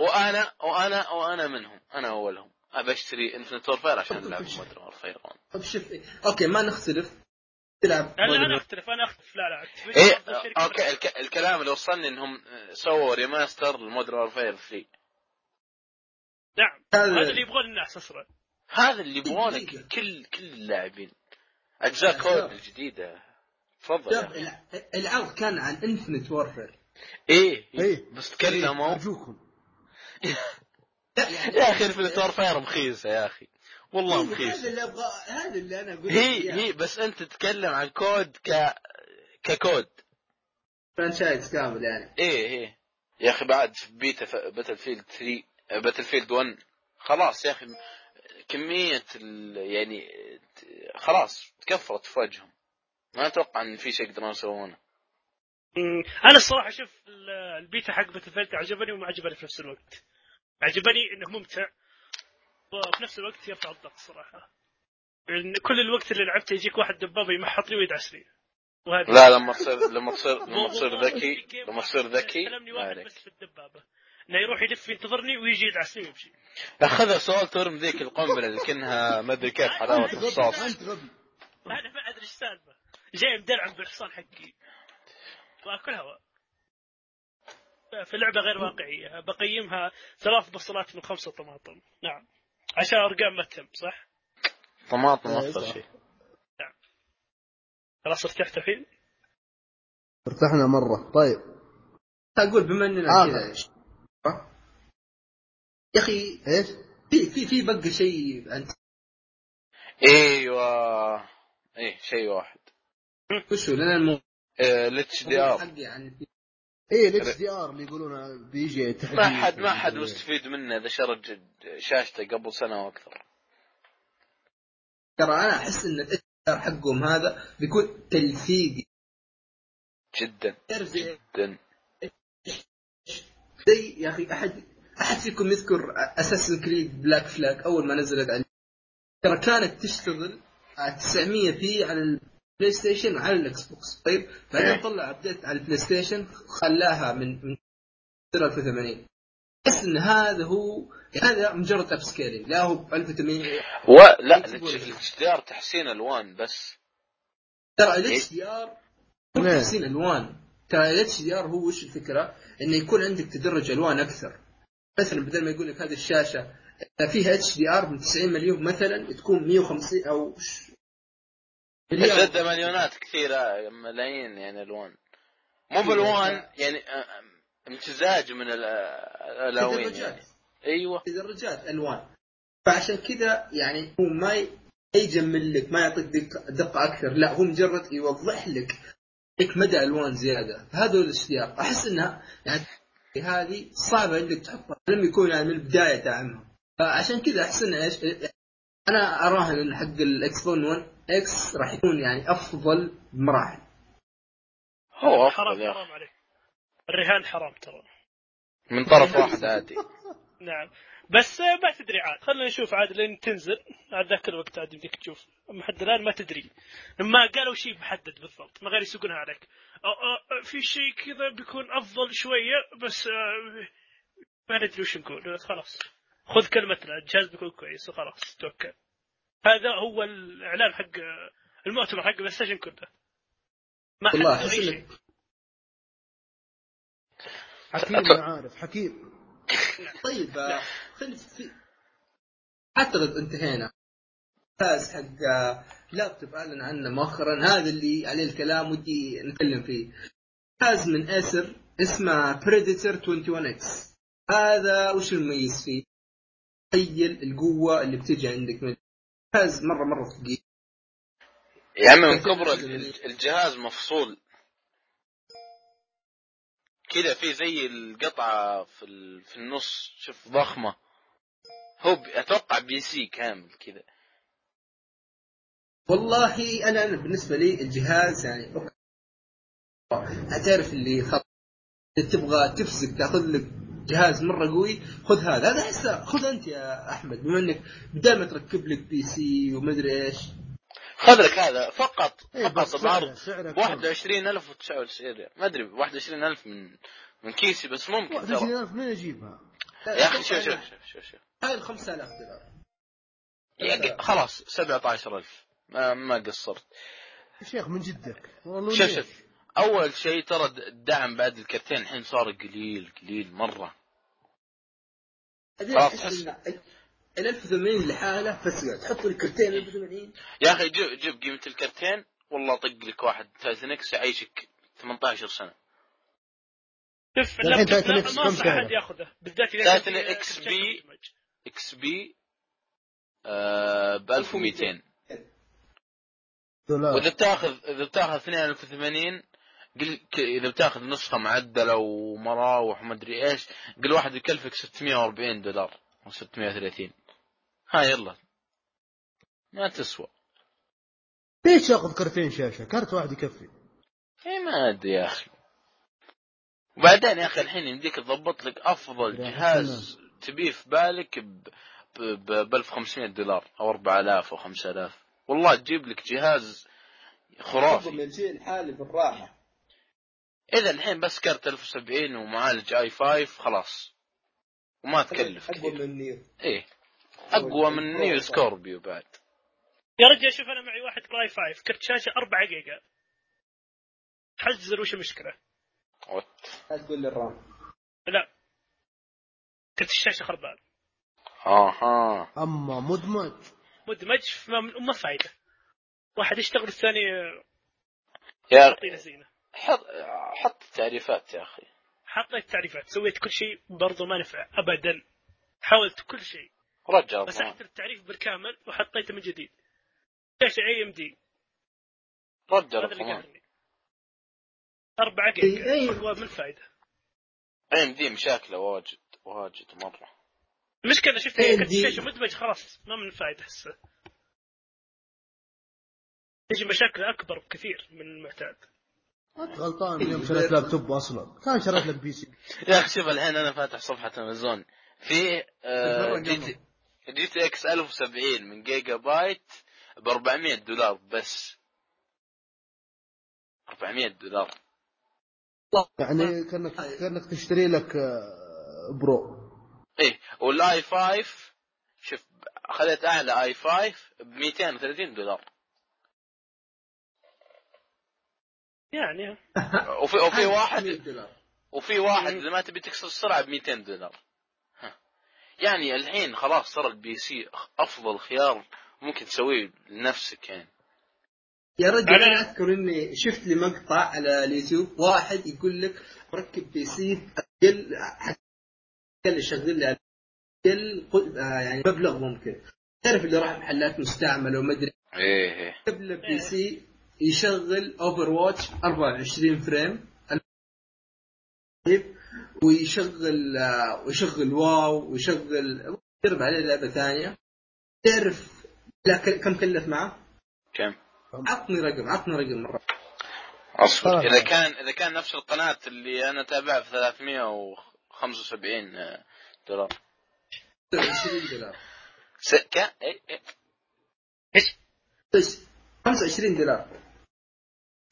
وانا وانا وانا منهم انا اولهم ابى اشتري انفنت وارفير عشان العب مودرن وارفير ون. طب شوف اوكي ما نختلف تلعب انا انا اختلف انا اختلف لا لا إيه اوكي الك- الكلام اللي وصلني انهم سووا ريماستر لمودرن وارفير ثري. نعم هذا اللي يبغون الناس اصلا هذا اللي يبغونه كل كل اللاعبين اجزاء كود الجديده تفضل. يعني العرض كان عن انفنت وارفير ايه ايه بس تكلموا ارجوكم يا اخي انفنت وارفير مخيسه يا اخي والله مخيس. هذا اللي ابغى هذا اللي انا اقول هي يعني. هي بس انت تتكلم عن كود ك ككود فرانشايز كامل يعني ايه ايه يا اخي بعد بيتا ف... باتلفيلد ثري باتلفيلد ون خلاص يا اخي كمية ال... يعني خلاص تكفرت في وجههم ما اتوقع ان في شيء يقدرون يسوونه. انا الصراحه شوف البيتا حق باتلفيلد عجبني وما عجبني في نفس الوقت. عجبني انه ممتع وفي نفس الوقت يرفع الضغط صراحة. إن كل الوقت اللي لعبته يجيك واحد دبابة يمحطني ويدعس لي. لا لما تصير لما تصير لما تصير ذكي لما تصير ذكي. كلامني واحد بس في الدبابة. إنه يروح يلف ينتظرني ويجي يدعسني ويمشي. أخذها سؤال تورم ذيك القنبلة لكنها ما أدري كيف حلاوة الصوت. أنا ما أدري إيش سالفة. جاي مدرعم بالحصان حقي. وأكل هواء. في لعبة غير واقعية بقيمها ثلاث بصلات من خمسة طماطم. نعم. عشان أرقام ما تتم صح؟ طماطم أفضل شيء. نعم. خلاص ارتحت الحين؟ ارتحنا مرة طيب. أقول بما إننا كذا إيش؟ يا أخي إيش؟ في في في بقى شيء أنت. إيوه إيه شيء واحد. وشو لنا المو. إيه لتش دي آر. ايه الاتش دي ار اللي يقولون بيجي تحديث ما حد ما حد مستفيد منه اذا شرج شاشته قبل سنه واكثر. ترى انا احس ان الاتش دي ار حقهم هذا بيكون تلفيقي جدا جدا زي يا اخي احد احد فيكم يذكر اساسن كريد بلاك فلاك اول ما نزلت عليه ترى كانت تشتغل على تسعمية بي على ال بلاي ستيشن على الاكس بوكس. طيب بعدين طلع ابديت على البلاي ستيشن خلاها من من ثلاثة وثمانين بس ان هذا هو هذا مجرد اب سكيلينج لا هو ألف وثمانين ولا الاتش دي ار تحسين الوان بس ترى الاتش دي ار تحسين الوان ترى الاتش دي ار هو وش الفكره انه يكون عندك تدرج الوان اكثر مثلا بدل ما يقول لك هذه الشاشه فيها اتش دي ار من تسعين مليون مثلا تكون مية وخمسين او الجدة مليونات كثيرة ملايين يعني ألوان مو بالوان يعني امتزاج من الألوان يعني. أيوة تدرجات ألوان فعشان كذا يعني هو ما يجمل لك ما يعطيك دقة أكثر لا هو مجرد يوضح لك مدى ألوان زيادة هذا الاشتياق أحس إنها يعني هذه صعبة إنك تحطها لم يكون يعني من البداية دعمها فعشان كذا أحس إن إيش أنا أراهن إن حق الإكس بون ون إكس راح يكون يعني أفضل مراحل. هو حرام, حرام عليك الرهان, حرام ترى من طرف واحد عادي. نعم بس ما تدري عاد, خلينا نشوف عاد لين تنزل عاد ذاك الوقت عاد بدك تشوف. أما حد الآن ما تدري, ما قالوا شيء محدد بالضبط, ما غير يسوقونها عليك في شيء كذا بيكون أفضل شوية, بس ما ندري وش نقول. خلاص خذ كلمتنا, الجهاز بيكون كويس وخلاص توكل. هذا هو الإعلان حق المؤتمر حق بلايستيشن كله. ما حد شيء. حكيم أنا عارف حكيم. طيب خلص اعتقد انتهينا. فاز حق لابتوب اعلن عنه مؤخرا, هذا اللي عليه الكلام ودي نتكلم فيه. فاز من اسر اسمه بريديتر واحد وعشرين اكس. هذا وش المميز فيه؟ تخيل القوه اللي بتجي عندك من فاز مره مره ثقيل يا عمي, من كبر الجهاز مفصول كده في زي القطعة في في النص, شوف ضخمة. هو أتوقع بي سي كامل كده. والله أنا بالنسبة لي الجهاز يعني أتعرف اللي خط تبغى تفسك تأخذ لك جهاز مرة قوي, خذ هذا. هذا حسا خذ أنت يا أحمد, بما إنك بدال ما تركب لك بي سي ومدري إيش, خذ لك هذا فقط فقط بعرض واحد وعشرين ألف وتسعة وعشرين, ما أدري واحد وعشرين ألف من من كيسي, بس ممكن واحد وعشرين ألف من أجيبها يا أخي. شوف شوف شوف شوف هاي الخمسة آلاف دولار يعني خلاص سبعة عشر ألف, ما ما قصرت شيخ من جدك والله. شوف شوف أول شيء ترى الدعم بعد الكرتين الحين صار قليل قليل مرة. الألف وثمانين لحالة فسقة, تحط الكرتين ألف وثمانين يا أخي, جيب جيب قيمة الكرتين والله طق لك واحد تايتنكس يعيشك ثمانية عشر سنة. شوف ما صح أحد يأخذه بالذات إذا تايتن إكس بي إكس بي بألف ومئتين دولار. وإذا بتأخذ إذا بتأخذ اثنين ألف وثمانين قل, إذا بتأخذ نسخة معدلة ومراوح ومدري إيش قل واحد يكلفك ستمائة وأربعين دولار وستمائة وثلاثين. ها يلا ما تسوى. ليش تأخذ كرتين شاشة؟ كرت واحد يكفي. اي ما أدري يا أخي. وبعدين يا أخي الحين يمديك تضبط لك أفضل جهاز تبيه في بالك ب ب ألف وخمسمائة دولار أو أربعة آلاف أو خمسة آلاف. والله تجيب لك جهاز خرافي. أفضل من الجيل الحالي بالراحة. إذا الحين بس كرت ألف وسبعين ومعالج آي فايف خلاص. وما تكلف أقوى كثير. من نيو. إيه أقوى من نيو سكوربيو بعد. يا رجل شوف أنا معي واحد براي فايف كرت شاشة أربعة جيجا. حجزر وش مشكلة؟ أقول الرام. لا. كرت الشاشة خربان. آها. أما مدمج. مدمج فما ما فايدة. واحد يشتغل الثاني. يا. حط حط تعريفات يا أخي. حطيت تعريفات, سويت كل شيء برضو ما نفع أبدا, حاولت كل شيء رجع, مسحت التعريف بالكامل وحطيته من جديد. شاشة إيه إم دي رجع أربعة جيجا أقوى من الفائدة. إيه إم دي مشاكله واجد واجد مرة مشكلة. شفت الشاشة مدمج خلاص ما من الفائدة, هسه تجي مشاكل أكبر بكثير من المعتاد. أنت غلطان اليوم شريت لابتوب أصلاً, كان شريت لك بي سي. يا أخي شوف الحين أنا فاتح صفحة أمازون في جي تي إكس ألف وسبعين من جيجا بايت بأربعمائة دولار بس. أربعمائة دولار يعني كأنك كأنك تشتري لك برو. إيه والآي فايف شوف خليت أعلى آي فايف بمئتين وثلاثين دولار يعني. وفي وفي واحد وفي واحد إذا ما تبي تكسر السرعة بمئتين دولار. يعني الحين خلاص صار البي سي أفضل خيار ممكن تسويه لنفسك يعني. يا رجل أنا أذكر إني شفت لي مقطع على اليوتيوب واحد يقول لك ركب بي سي أقل أقل يشغل لي أقل يعني مبلغ ممكن. تعرف اللي راح محلات مستعملة وما أدري إيه قبل البي سي يشغل اوفر واتش أربعة وعشرين فريم ويشغل ويشغل واو ويشغل يربع عليه لعبه ثانيه. تعرف كم كلف معه؟ كم؟ عطني رقم عطني رقم مره اصلا اذا كان اذا كان نفس القناه اللي انا تابعها ب ثلاثمية وخمسة وسبعين دولار عشرين دولار سكه ايش بس خمسة وعشرين دولار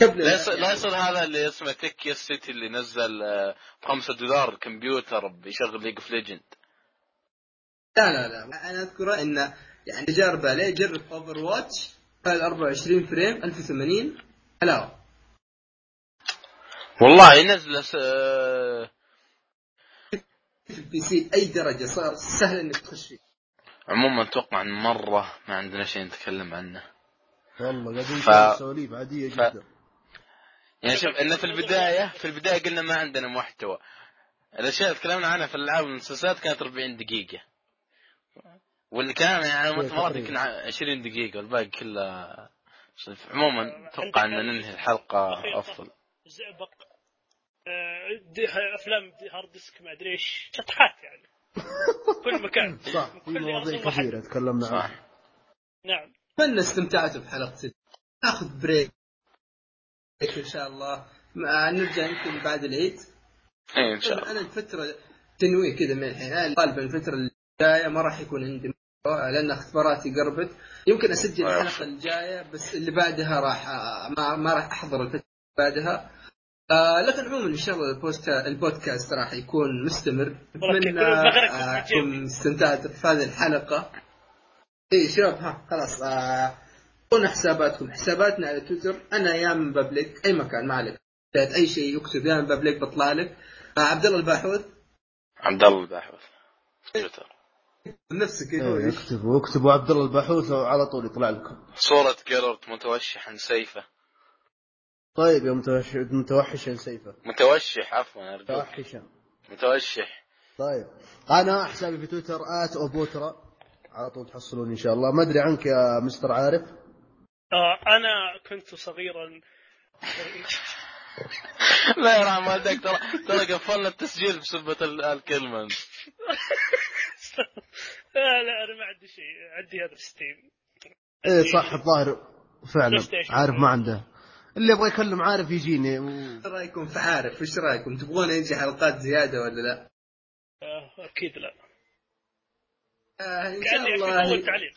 قبل لا يصير هذا اللي اسمه تيكي سيتي اللي نزل خمسة دولار كمبيوتر بيشغل ليج اوف ليجند. لا لا لا انا اذكر انه يعني جرب عليه جرب اوفر واتش قال أربعة وعشرين فريم ألف وثمانين حلاوه والله ينزل س... في البي سي اي درجه صار سهل انك تخش فيه. عموما اتوقع ان مره ما عندنا شيء نتكلم عنه والله قاعدين ف... سواليف عاديه ف... جدا. يعني شوف ان في البدايه في البدايه قلنا ما عندنا محتوى. الاشياء اللي تكلمنا عنها في الالعاب والمسلسلات كانت أربعين دقيقة واللي كان يعني مرات يمكن عشرين دقيقة والباقي كله صيف. عموما اتوقع ان ننهي الحلقه افضل. زعبق دي افلام دي هارد ديسك ما ادري ايش شطحات يعني كل مكان صح في مواضيع كثيره تكلمنا عنها. نعم فن استمتعتوا بحلقه ست. ناخذ بريك ان شاء الله نرجع يمكن بعد العيد ايه ان شاء الله. انا الفتره تنويه كذا من الحين غالبا الفتره الجايه ما راح يكون عندي لان اختباراتي قربت يمكن اسجل الحلقه الجايه بس اللي بعدها راح ما, ما راح احضر الفتره بعدها. آه لكن عموما ان شاء الله البوست البودكاست راح يكون مستمر. اتمنى انكم استمتعتوا في هذه الحلقه. اي شباب ها خلاص كون آه حساباتكم حساباتنا على تويتر انا يا من بابليك اي مكان ما عليك اي شيء يكتب يا من بابليك بطلع لك. آه عبد الله الباحوث عبد الله الباحوث تويتر نفسك ايه يكتب واكتب عبد الله الباحوث على طول يطلع لكم صوره جيرارد متوشح عن سيفه. طيب يا متوحش متوحش السيفه متوشح عفوا ارجوك متوحشا متوشح. طيب انا حسابي في تويتر آت أوبوترا على طول تحصلون ان شاء الله. ما ادري عنك يا مستر عارف. آه انا كنت صغيرا لا يرحم والدك ترى ترى قفلنا التسجيل بسبه الكلمه. لا لا انا ما عندي شيء عندي هذا ستيم. ايه صح الظاهر فعلا عارف ما عنده اللي يبغى يكلم عارف يجيني و... رايكم في عارف ايش رايكم تبغون يجي حلقات زياده ولا لا؟ آه اكيد لا. آه ان شاء الله اول تعليق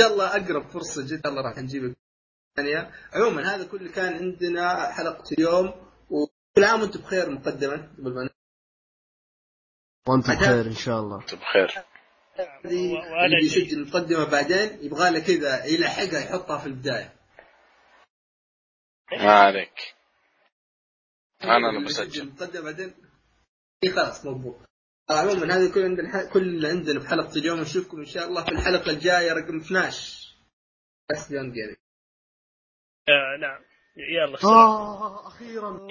يلا اقرب فرصه جدا الله راح نجيبك ثانيه. عموما هذا كله كان عندنا حلقه اليوم وكل عام وانتم بخير مقدما بالمناسبه وانتم بخير ان شاء الله انتم بخير. اللي يسجل المقدمة بعدين يبغى له كذا يلحقها يحطها في البداية. ما عليك أنا أنا بسجل المقدمة بعدين خلاص مضبوط. عموما هذا كل عندنا كل اللي عندنا في حلقة اليوم نشوفكم إن شاء الله في الحلقة الجاية رقم اثنا عشر بس بيون جيري. نعم يلا أخيرا.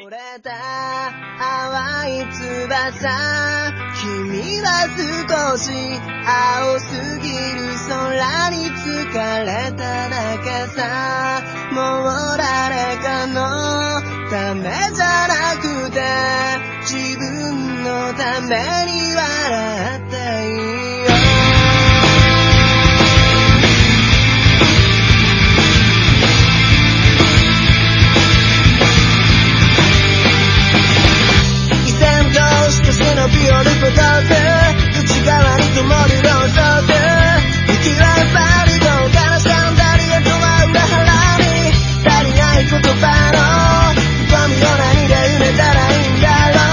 Gonna be a little dancer. 口側に灯るローダーで生きられたりどうからさんだりへとは裏腹に足りない言葉の深みを何で埋めたらいいんだろう。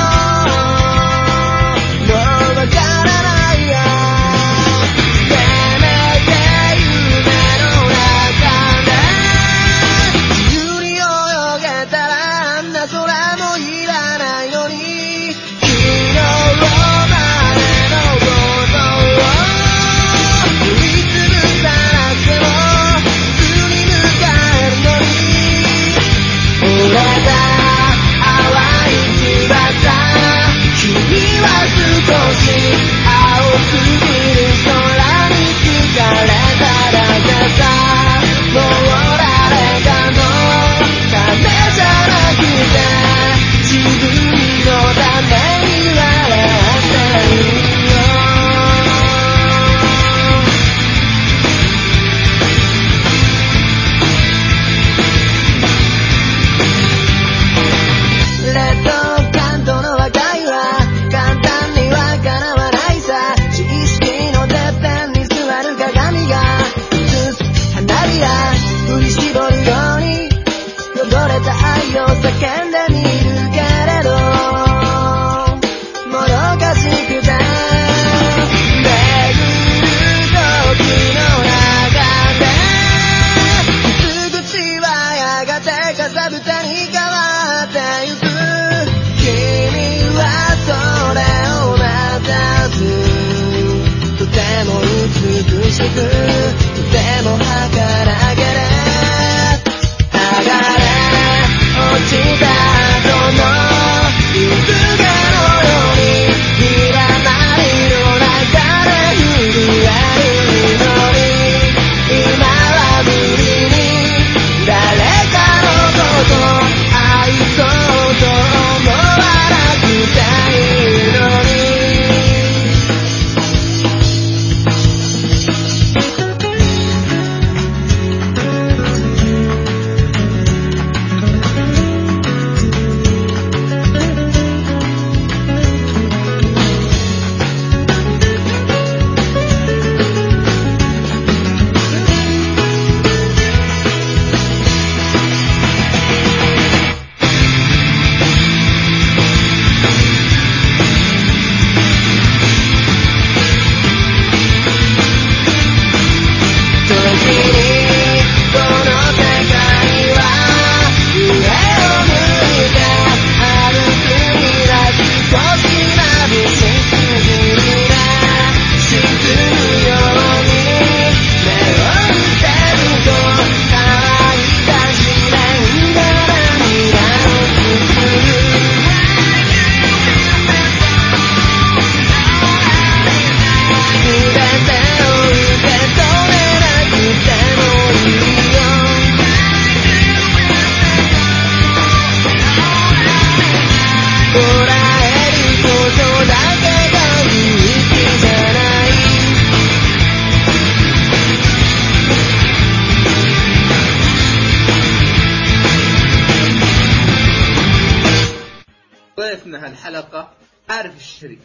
الحلقة عارف الشهري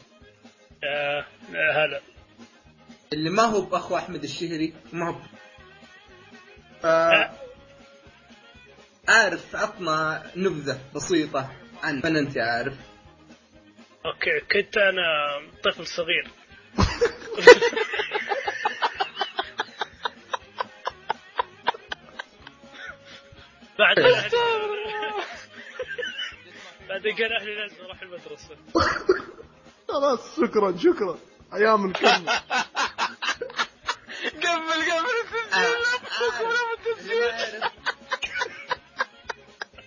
آه هلا اللي ما هو بأخو أحمد الشهري ما هو عارف عطنا نبذة بسيطة عن من أنت عارف. أوكي كنت أنا طفل صغير بعد بعد كان أهلي لازم أروح المدرسة خلاص. شكرا شكرا أيام الكلمة قبل قبل التسجيل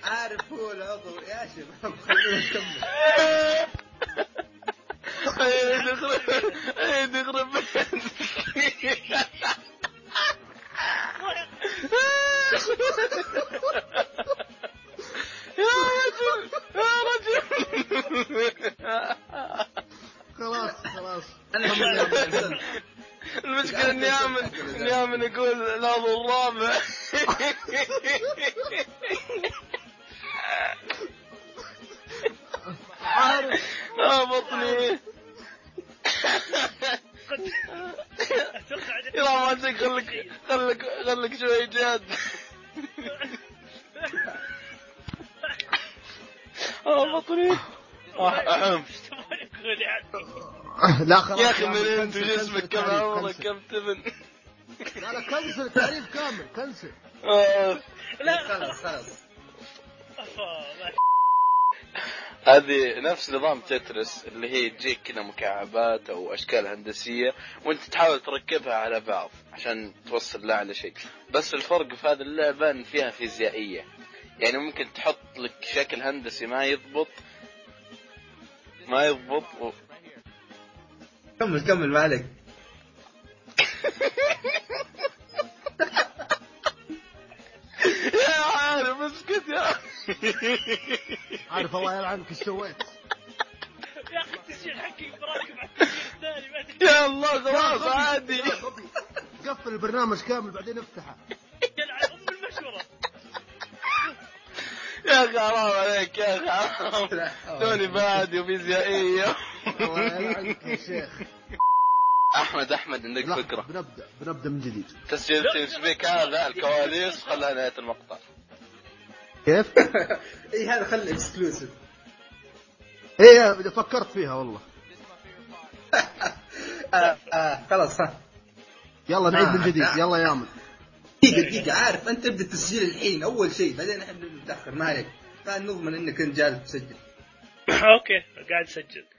عارف هو العضو يا شباب خلينا نكمل. اي دخرب اي دخرب يا رجل يا رجل خلاص خلاص انا المشكلة اني امن اني امن يقول العضو الرابع عارف اه بطني يلا ما تسك خلك خلك خلك شوي جاد اه بطني اهم لا خلاص يا اخي من انت جسمك كم عمرك كم تبن انا كنسل تعريف كامل كنسل لا خلاص خلاص هذه نفس نظام تترس اللي هي تجيك كذا مكعبات او اشكال هندسيه وانت تحاول تركبها على بعض عشان توصل لها على شيء، بس الفرق في هذه اللعبه ان فيها فيزيائيه، يعني ممكن تحط لك شكل هندسي ما يضبط ما يضبط و... كمل كمل ما عليك يا عارف اسكت يا عارف الله يلعنك ايش سويت يا اخي التسجيل حقي براكب على التسجيل الثاني ما ادري يا الله خلاص عادي قفل البرنامج كامل بعدين افتحه يلعن ام المشوره يا اخي حرام عليك يا اخي حرام توني بادي وفيزيائيه الله يلعنك يا شيخ احمد احمد عندك فكره بنبدا بنبدا من جديد تسجيل تشبيك هذا الكواليس خلها نهايه المقطع كيف؟ اي هذا خلي اكسكلوسيف ايه فكرت فيها والله آه آه خلاص ها يلا نعيد من جديد يلا يا عمد دقيقة دقيقة عارف انت ابدا التسجيل الحين اول شيء بعدين احنا نتأخر ما عليك خلينا نضمن انك انت جالس تسجل اوكي قاعد اسجل